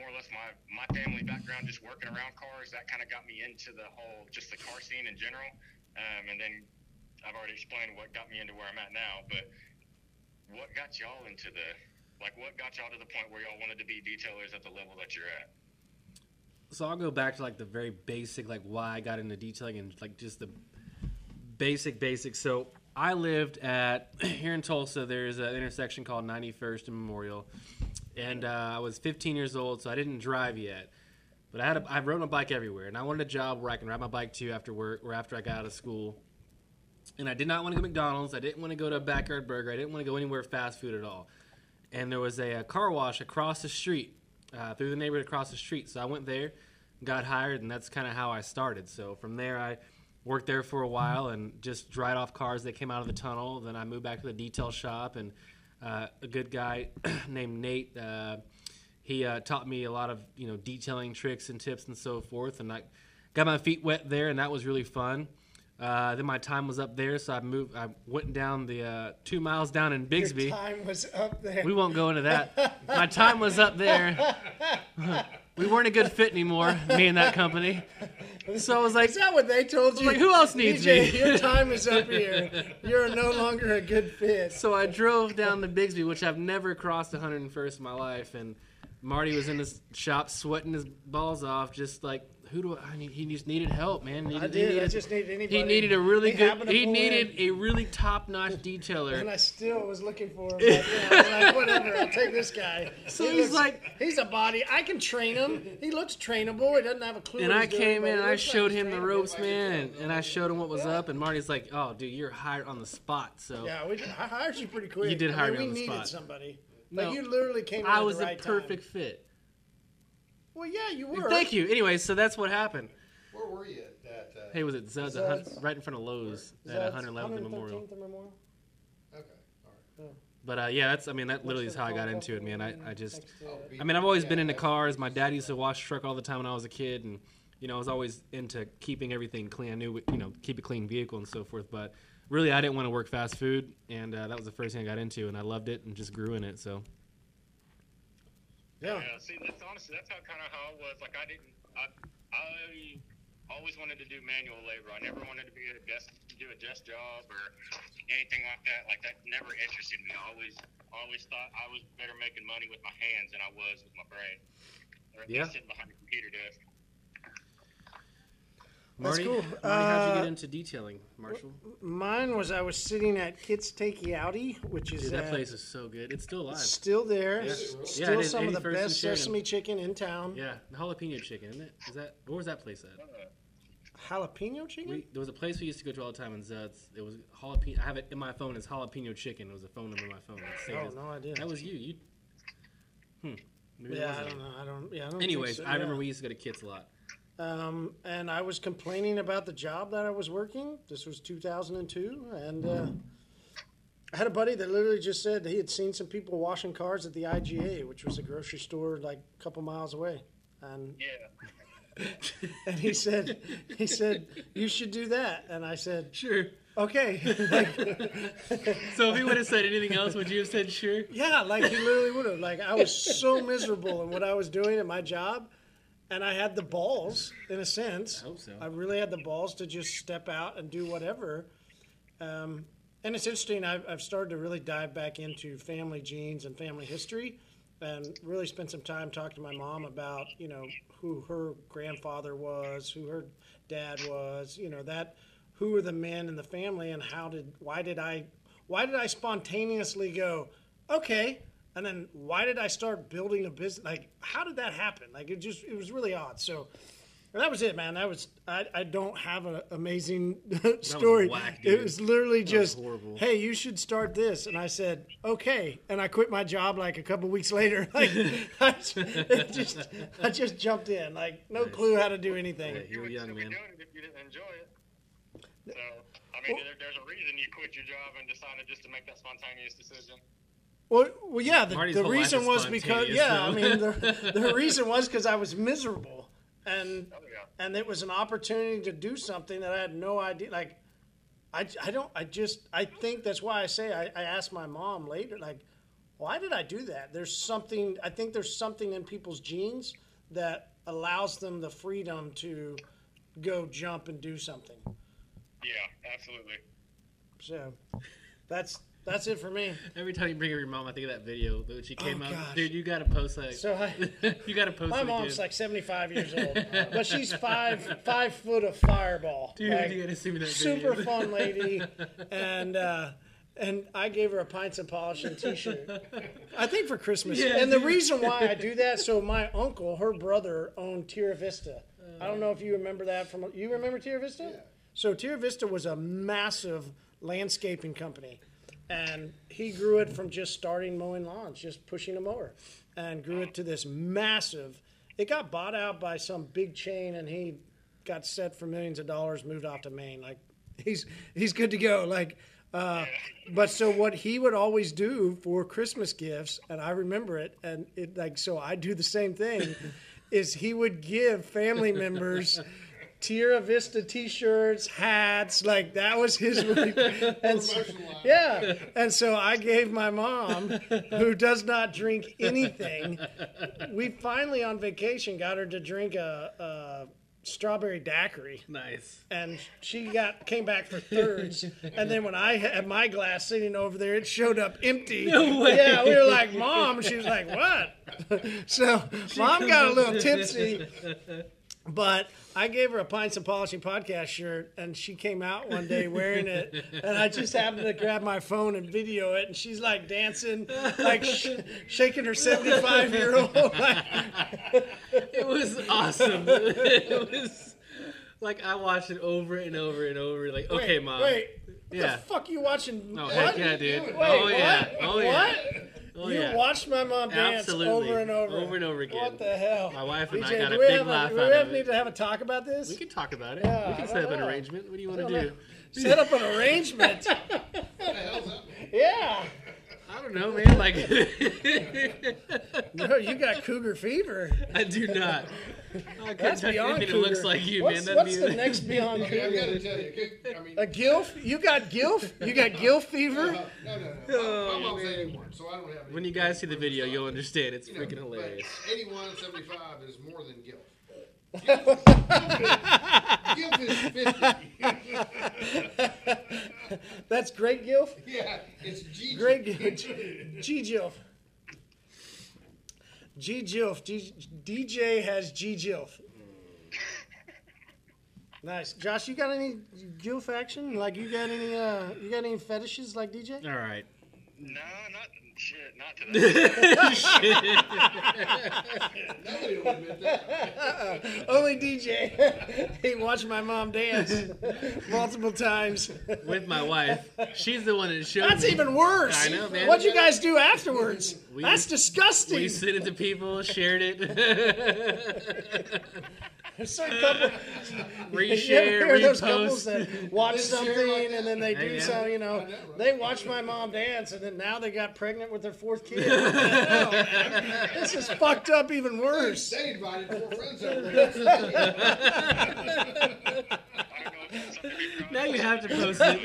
more or less my family background, just working around cars, that kind of got me into the whole, just the car scene in general. And then I've already explained what got me into where I'm at now, but... What got y'all into the, like, what got y'all to the point where y'all wanted to be detailers at the level that you're at? So I'll go back to, like, the very basic, like, why I got into detailing and, like, just the basics. So I lived here in Tulsa, there's an intersection called 91st and Memorial. And I was 15 years old, so I didn't drive yet. But I rode my bike everywhere. And I wanted a job where I can ride my bike, too, after work or after I got out of school. And I did not want to go to McDonald's. I didn't want to go to a Backyard Burger. I didn't want to go anywhere fast food at all. And there was a car wash across the street, through the neighborhood across the street. So I went there, got hired, and that's kind of how I started. So from there, I worked there for a while and just dried off cars that came out of the tunnel. Then I moved back to the detail shop, and a good guy named Nate, he taught me a lot of detailing tricks and tips and so forth. And I got my feet wet there, and that was really fun. Then my time was up there, so I went down the 2 miles down in Bigsby. Your time was up there. We won't go into that. My time was up there. We weren't a good fit anymore, me and that company. So I was like, is that what they told you? Like, who else needs DJ, me? Your time is up here. You're no longer a good fit. So I drove down to Bigsby, which I've never crossed 101st in my life, and Marty was in his shop sweating his balls off, just like, he just needed help, man. I just needed anybody. He needed a really a really top-notch detailer. And I still was looking for him. Whatever, I'll take this guy. So he's a body. I can train him. He looks trainable. He doesn't have a clue. And I came in, and I showed him the ropes, man. And I showed him what was up. And Marty's like, "Oh, dude, you're hired on the spot." So yeah, I hired you pretty quick. You did hire me on the spot. We needed somebody. Like, you literally came in at the right time. I was the perfect fit. Well, yeah, you were. Thank you. Anyway, so that's what happened. Where were you at that time? Hey, was it Zud's? Right in front of Lowe's at 111th Memorial. Okay, all right. Oh. But, yeah, that literally is how I got into it, man. I've always been into cars. My dad used to wash the truck all the time when I was a kid. And, I was always into keeping everything clean. I knew, keep a clean vehicle and so forth. But really, I didn't want to work fast food. And that was the first thing I got into. And I loved it and just grew in it, so. Yeah. See, that's honestly, that's how it was. Like, I always wanted to do manual labor. I never wanted to do a desk job or anything like that. Like, that never interested me. I always thought I was better making money with my hands than I was with my brain. Or at least sitting behind a computer desk. Marty, that's cool. How'd you get into detailing, Marshall? Mine was I was sitting at Kit's Takey Outy, which is that place is so good. It's still alive. It's still there. Yeah. Still some of the best sesame chicken in town. Yeah, the jalapeno chicken, isn't it? Where was that place at? Jalapeno chicken? There was a place we used to go to all the time in Zutz. It was jalapeno. I have it in my phone. It's jalapeno chicken. It was a phone number on my phone. No idea. That was you. Maybe I don't know. I don't. Anyways, I remember we used to go to Kit's a lot. And I was complaining about the job that I was working. This was 2002, and I had a buddy that literally just said that he had seen some people washing cars at the IGA, which was a grocery store like a couple miles away. And and he said, you should do that. And I said, sure. okay. So if he would have said anything else, would you have said sure? Yeah, like he literally would have. Like I was so miserable in what I was doing at my job, and I had the balls, in a sense. I hope so. I really had the balls to just step out and do whatever. And it's interesting, I've started to really dive back into family genes and family history and really spent some time talking to my mom about, you know, who her grandfather was, who her dad was, you know, that who were the men in the family and why did I spontaneously go, okay, and then why did I start building a business? Like, how did that happen? Like, it was really odd. So that was it, man. That was I don't have an amazing story. That was whack, dude. It was literally just, hey, you should start this. And I said, okay. And I quit my job like a couple weeks later. Like, I just jumped in. Like, no clue how to do anything. Yeah, you were young, man. If you didn't enjoy it. So, I mean, there's a reason you quit your job and decided just to make that spontaneous decision. Well yeah. The reason was because, yeah, I mean, the reason was because I was miserable. And and it was an opportunity to do something that I had no idea. Like, I think that's why I say I asked my mom later, like, why did I do that? I think there's something in people's genes that allows them the freedom to go jump and do something. Yeah, absolutely. So that's it for me. Every time you bring up your mom, I think of that video that she came up. Gosh. Dude, you got to post that. So you got to post that. My mom's like 75 years old, but she's 5 foot of fireball. Dude, like, you got to see me that video. Super fun lady, and I gave her a Pints and Polish and T-shirt, I think for Christmas. Yeah, and dude. The reason why I do that, so my uncle, her brother, owned Tierra Vista. I don't know if you remember that from. You remember Tierra Vista? Yeah. So Tierra Vista was a massive landscaping company. And he grew it from just starting mowing lawns, just pushing a mower, and grew it to this massive. It got bought out by some big chain, and he got set for millions of dollars, moved off to Maine. Like, he's good to go. Like, but so what he would always do for Christmas gifts, and I remember it, and it like so I do the same thing, is he would give family members. Tierra Vista T-shirts, hats, like that was his. And so, yeah, and so I gave my mom, who does not drink anything. We finally on vacation got her to drink a strawberry daiquiri. Nice. And she came back for thirds, and then when I had my glass sitting over there, it showed up empty. No way. Yeah, we were like, Mom. She was like, what? So Mom got a little tipsy. But I gave her a Pints and Polishing Podcast shirt, and she came out one day wearing it, and I just happened to grab my phone and video it, and she's like dancing, like shaking her 75-year-old. Like. It was awesome. It was like I watched it over and over and over. Like, okay, Mom. Wait, what the fuck you watching? No, heck yeah, dude. Wait, oh yeah, what? Oh yeah. What? Oh, you watched my mom dance over and over again. What the hell? My wife and I got a big laugh out of it. Do we need to have a talk about this? We can talk about it. Yeah, we can set up an arrangement. What do you want to do? Set up an arrangement? What the hell's up? Yeah. I don't know, man. Like, no, you got cougar fever. I do not. I that's beyond cougar. It looks like you, what's, man. What's the next beyond cougar? I gotta tell you, I mean, a gilf? You got gilf? You got gilf fever? No. Oh, my mom's 81, so I don't have. When you guys see the video, you'll understand. It's freaking hilarious. 81, 75 is more than gilf. Gilf is 50. That's great gilf? Yeah, it's G-Gilf. Great gilf. G-Gilf. G-Gilf. DJ has G-Gilf. Nice. Josh, you got any gilf action? Like, you got any fetishes like DJ? All right. No, not today. Nobody will admit that. Only DJ. He watched my mom dance multiple times. With my wife. She's the one that showed me. That's even worse. I know, man. What'd you guys do afterwards? That's disgusting. We sent it to people, shared it. There's a couple. Reshare, those couples that watch something like and then they do so, you know. They watch my mom dance and then now they got pregnant with their fourth kid. This is fucked up even worse. They invited four friends over. I don't know if that's Now you have to post it.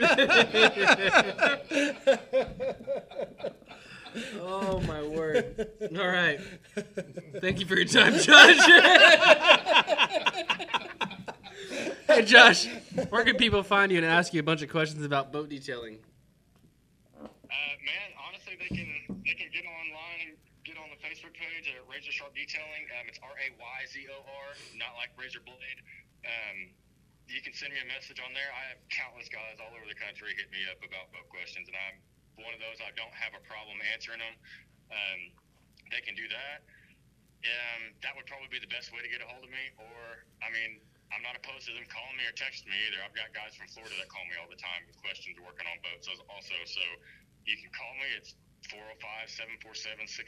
Oh my word. All right. Thank you for your time, Josh. Hey Josh, where can people find you and ask you a bunch of questions about boat detailing? Man, honestly, they can get online and get on the Facebook page at Razor Sharp Detailing. It's RAYZOR, not like razor blade. You can send me a message on there. I have countless guys all over the country hit me up about boat questions, and I'm one of those. I don't have a problem answering them. They can do that. That would probably be the best way to get a hold of me. Or, I mean, I'm not opposed to them calling me or texting me either. I've got guys from Florida that call me all the time with questions working on boats also. So you can call me. It's 405-747-6408. I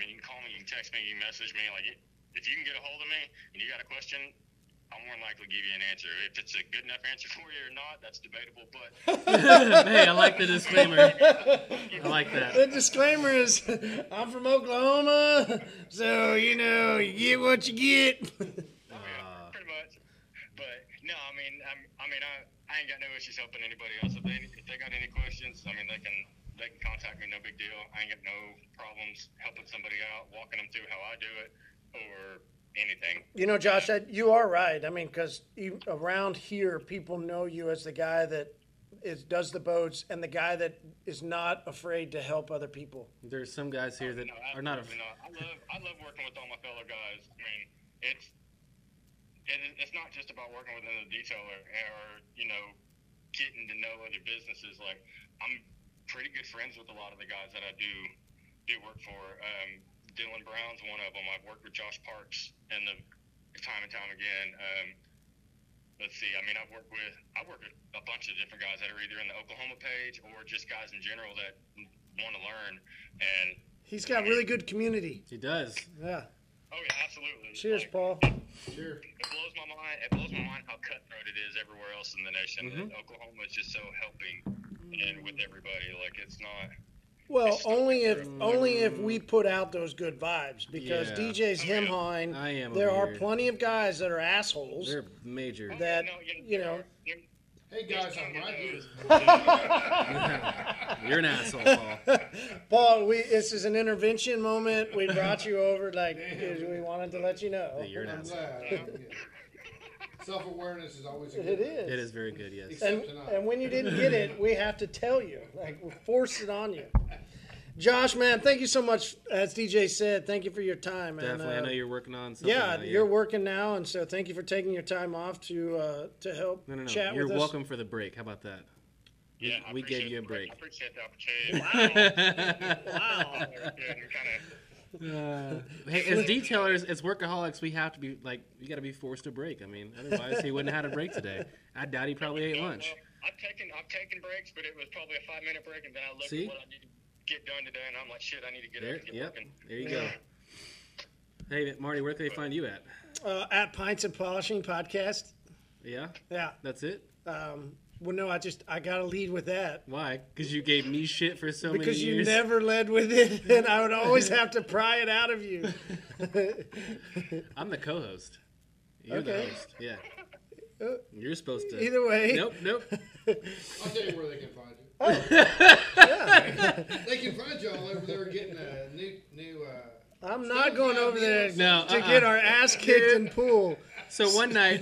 mean, you can call me, you can text me, you can message me. Like, if you can get a hold of me and you got a question, I'm more than likely to give you an answer. If it's a good enough answer for you or not, that's debatable. But hey, I like the disclaimer. I like that. The disclaimer is, I'm from Oklahoma, so you know, you get what you get. No, I ain't got no issues helping anybody else. If they got any questions, I mean, they can contact me, no big deal. I ain't got no problems helping somebody out, walking them through how I do it, or anything. You know, Josh, you are right. I mean, because around here, people know you as the guy that does the boats and the guy that is not afraid to help other people. There's some guys here that are not afraid. I love working with all my fellow guys. I mean, it's not just about working with another detailer or, you know, getting to know other businesses. Like, I'm pretty good friends with a lot of the guys that I do work for. Dylan Brown's one of them. I've worked with Josh Parks time and time again. Let's see. I mean, I've worked with a bunch of different guys that are either in the Oklahoma page or just guys in general that want to learn. And he's got really good community. He does. Yeah. Oh yeah, absolutely. Cheers, like, Paul. Sure. It blows my mind how cutthroat it is everywhere else in the nation. Mm-hmm. And Oklahoma is just so helping and with everybody. Like, it's not. Well, only if we put out those good vibes, because DJ's Hemhine. I am. There are plenty of guys that are assholes. They're major. That you know. Hey guys, I'm right here. You're an asshole, Paul. Paul, this is an intervention moment. We brought you over, like, we wanted to let you know. Yeah, you're an asshole. Yeah. Self-awareness is always a good thing. It is very good, yes. And when you didn't get it, we have to tell you. Like, we force it on you. Josh, man, thank you so much. As DJ said, thank you for your time. Definitely, I know you're working on something. Yeah, you're working now, and so thank you for taking your time off to help chat with us. You're welcome for the break. How about that? Yeah, we gave you a break. I appreciate the opportunity. Wow. Hey, as detailers, as workaholics, we have to be you got to be forced to break. I mean, otherwise he wouldn't have had a break today. I doubt he probably ate lunch. Well, I've taken breaks, but it was probably a 5-minute break, and then I looked at what I needed get done today, and I'm like, shit, I need to get there, up and get working. There you go. Hey, Marty, where can they find you at? At Pints and Polishing Podcast. Yeah? Yeah. That's it? Well, no, I got to lead with that. Why? Because you gave me shit for so many years? Because you never led with it, and I would always have to pry it out of you. I'm the co-host. You're the host. Yeah. You're supposed to. Either way. Nope. I'll tell you where they can find you. Oh. Yeah. They can find y'all over there getting a new. I'm not going over there to get our ass kicked in pool. So one night,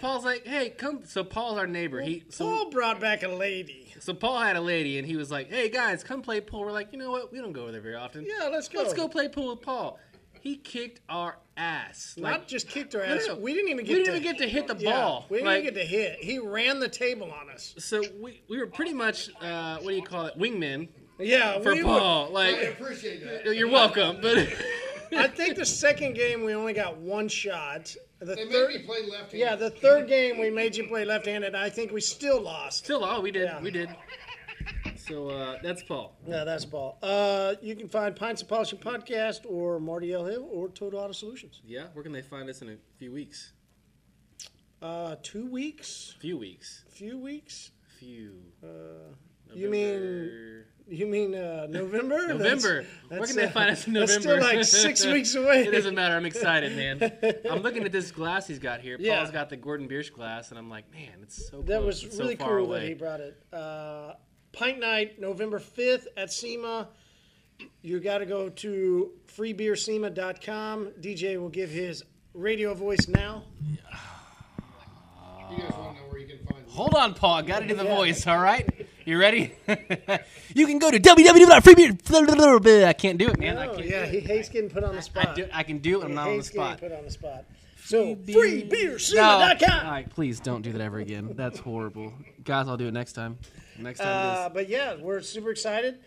Paul's like, "Hey, come." So Paul's our neighbor. Paul brought back a lady. So Paul had a lady, and he was like, "Hey guys, come play pool." We're like, "You know what? We don't go over there very often." Yeah, let's go. Let's go play pool with Paul. He kicked our ass. Not just kicked our ass. We didn't even get to hit the ball. We didn't even get to hit. He ran the table on us. So we were pretty much, wingmen. Yeah, for Paul. I appreciate that. You're welcome. But I think the second game we only got one shot. They made me play left-handed. Yeah, the third game we made you play left-handed. I think we still lost. We did. Yeah. We did. So that's Paul. Yeah, that's Paul. You can find Pints and Polishing Podcast or Marty L. Hill or Total Auto Solutions. Yeah, where can they find us in a few weeks? 2 weeks. Few weeks. Few weeks. Few. You mean You mean November? November. Where can they find us in November? That's still like 6 weeks away. It doesn't matter. I'm excited, man. I'm looking at this glass he's got here. Yeah. Paul's got the Gordon Biersch glass, and I'm like, man, it's so close. That was it's really so cool away. That he brought it. Pint night, November 5th at SEMA. You got to go to freebeersema.com. DJ will give his radio voice now. You guys want to know where you can find me. Hold on, Paul. Got to do the voice, all right? You ready? You can go to www.freebeer. I can't do it, man. No, I can't do it. He hates getting put on the spot. I can do it when I'm not on the spot. He hates getting put on the spot. So, freebeersema.com. No. All right, please don't do that ever again. That's horrible. Guys, I'll do it next time. But, yeah, we're super excited.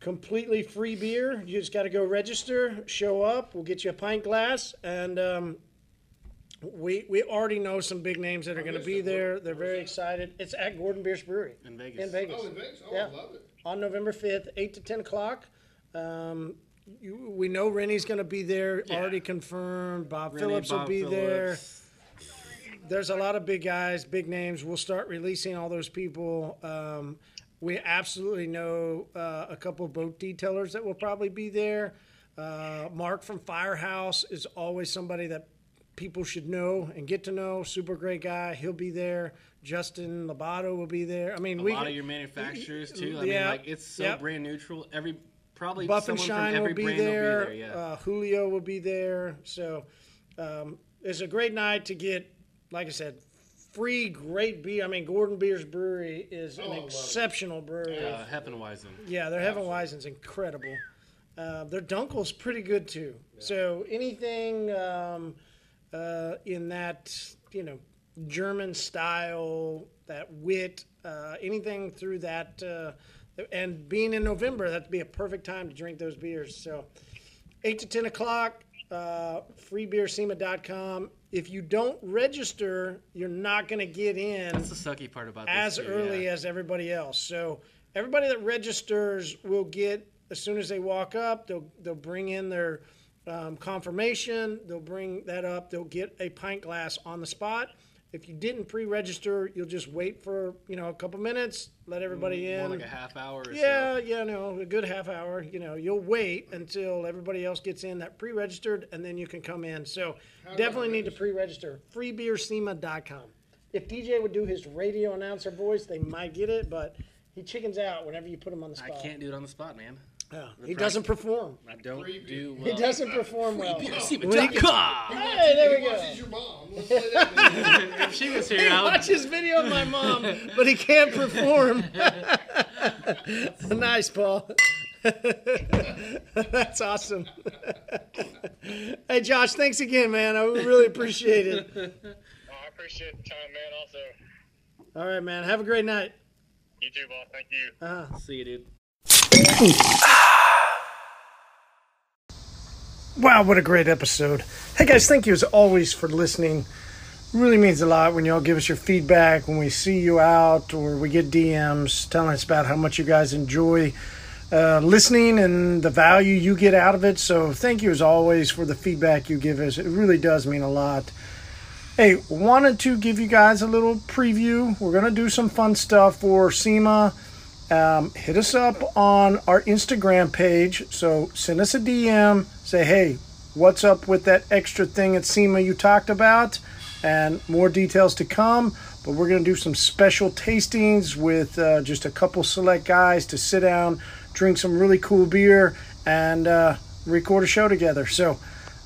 Completely free beer. You just got to go register, show up. We'll get you a pint glass. And we already know some big names that are going to be there. They're very excited. It's at Gordon Biersch Brewery. In Vegas. Oh, in Vegas? Oh, yeah. I love it. On November 5th, 8 to 10 o'clock. We know Rennie's going to be there. Yeah. Already confirmed. Bob Phillips will be there. There's a lot of big guys, big names. We'll start releasing all those people. We absolutely know a couple of boat detailers that will probably be there. Mark from Firehouse is always somebody that people should know and get to know. Super great guy. He'll be there. Justin Labato will be there. I mean, a lot of your manufacturers, too. I mean, it's so brand neutral. Probably Buff someone and Shine from every brand will be there. Julio will be there. So it's a great night to get, like I said, free great beer. I mean, Gordon Biersch Brewery is an exceptional brewery. Heffenweisen. Yeah, their Heffenweisen's incredible. Their Dunkel's pretty good too. Yeah. So anything in that German style, that wit, anything through that, and being in November, that'd be a perfect time to drink those beers. So, 8 to 10 o'clock. freebeersema.com. If you don't register, you're not going to get in. That's the sucky part about this as early as everybody else. So everybody that registers will get, as soon as they walk up, they'll bring in their confirmation. They'll bring that up. They'll get a pint glass on the spot. If you didn't pre-register, you'll just wait for a couple minutes, let everybody in. More like a half hour or so. Yeah, a good half hour. You'll wait until everybody else gets in that pre-registered, and then you can come in. So definitely need to pre-register. freebeersema.com. If DJ would do his radio announcer voice, they might get it, but he chickens out whenever you put him on the spot. I can't do it on the spot, man. Yeah, he doesn't perform. I don't do well. He doesn't perform well. FreeBeersema.com. Hey, there we go. He watches your mom. Let's say that. If she was here, I would watches video of my mom, but he can't perform. Nice, Paul. That's awesome. Hey, Josh, thanks again, man. I really appreciate it. I appreciate the time, man, also. All right, man. Have a great night. You too, boss. Thank you. See you, dude. Wow, what a great episode. Hey guys, thank you as always for listening. Really means a lot when y'all give us your feedback, when we see you out or we get DMs telling us about how much you guys enjoy listening and the value you get out of it. So thank you as always for the feedback you give us. It really does mean a lot. Hey, wanted to give you guys a little preview. We're going to do some fun stuff for SEMA. Hit us up on our Instagram page. So send us a DM. Say, hey, what's up with that extra thing at SEMA you talked about? And more details to come. But we're going to do some special tastings with just a couple select guys to sit down, drink some really cool beer, and record a show together. So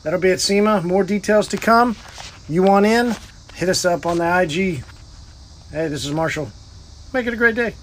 that'll be at SEMA. More details to come. You want in? Hit us up on the IG. Hey, this is Marshall. Make it a great day.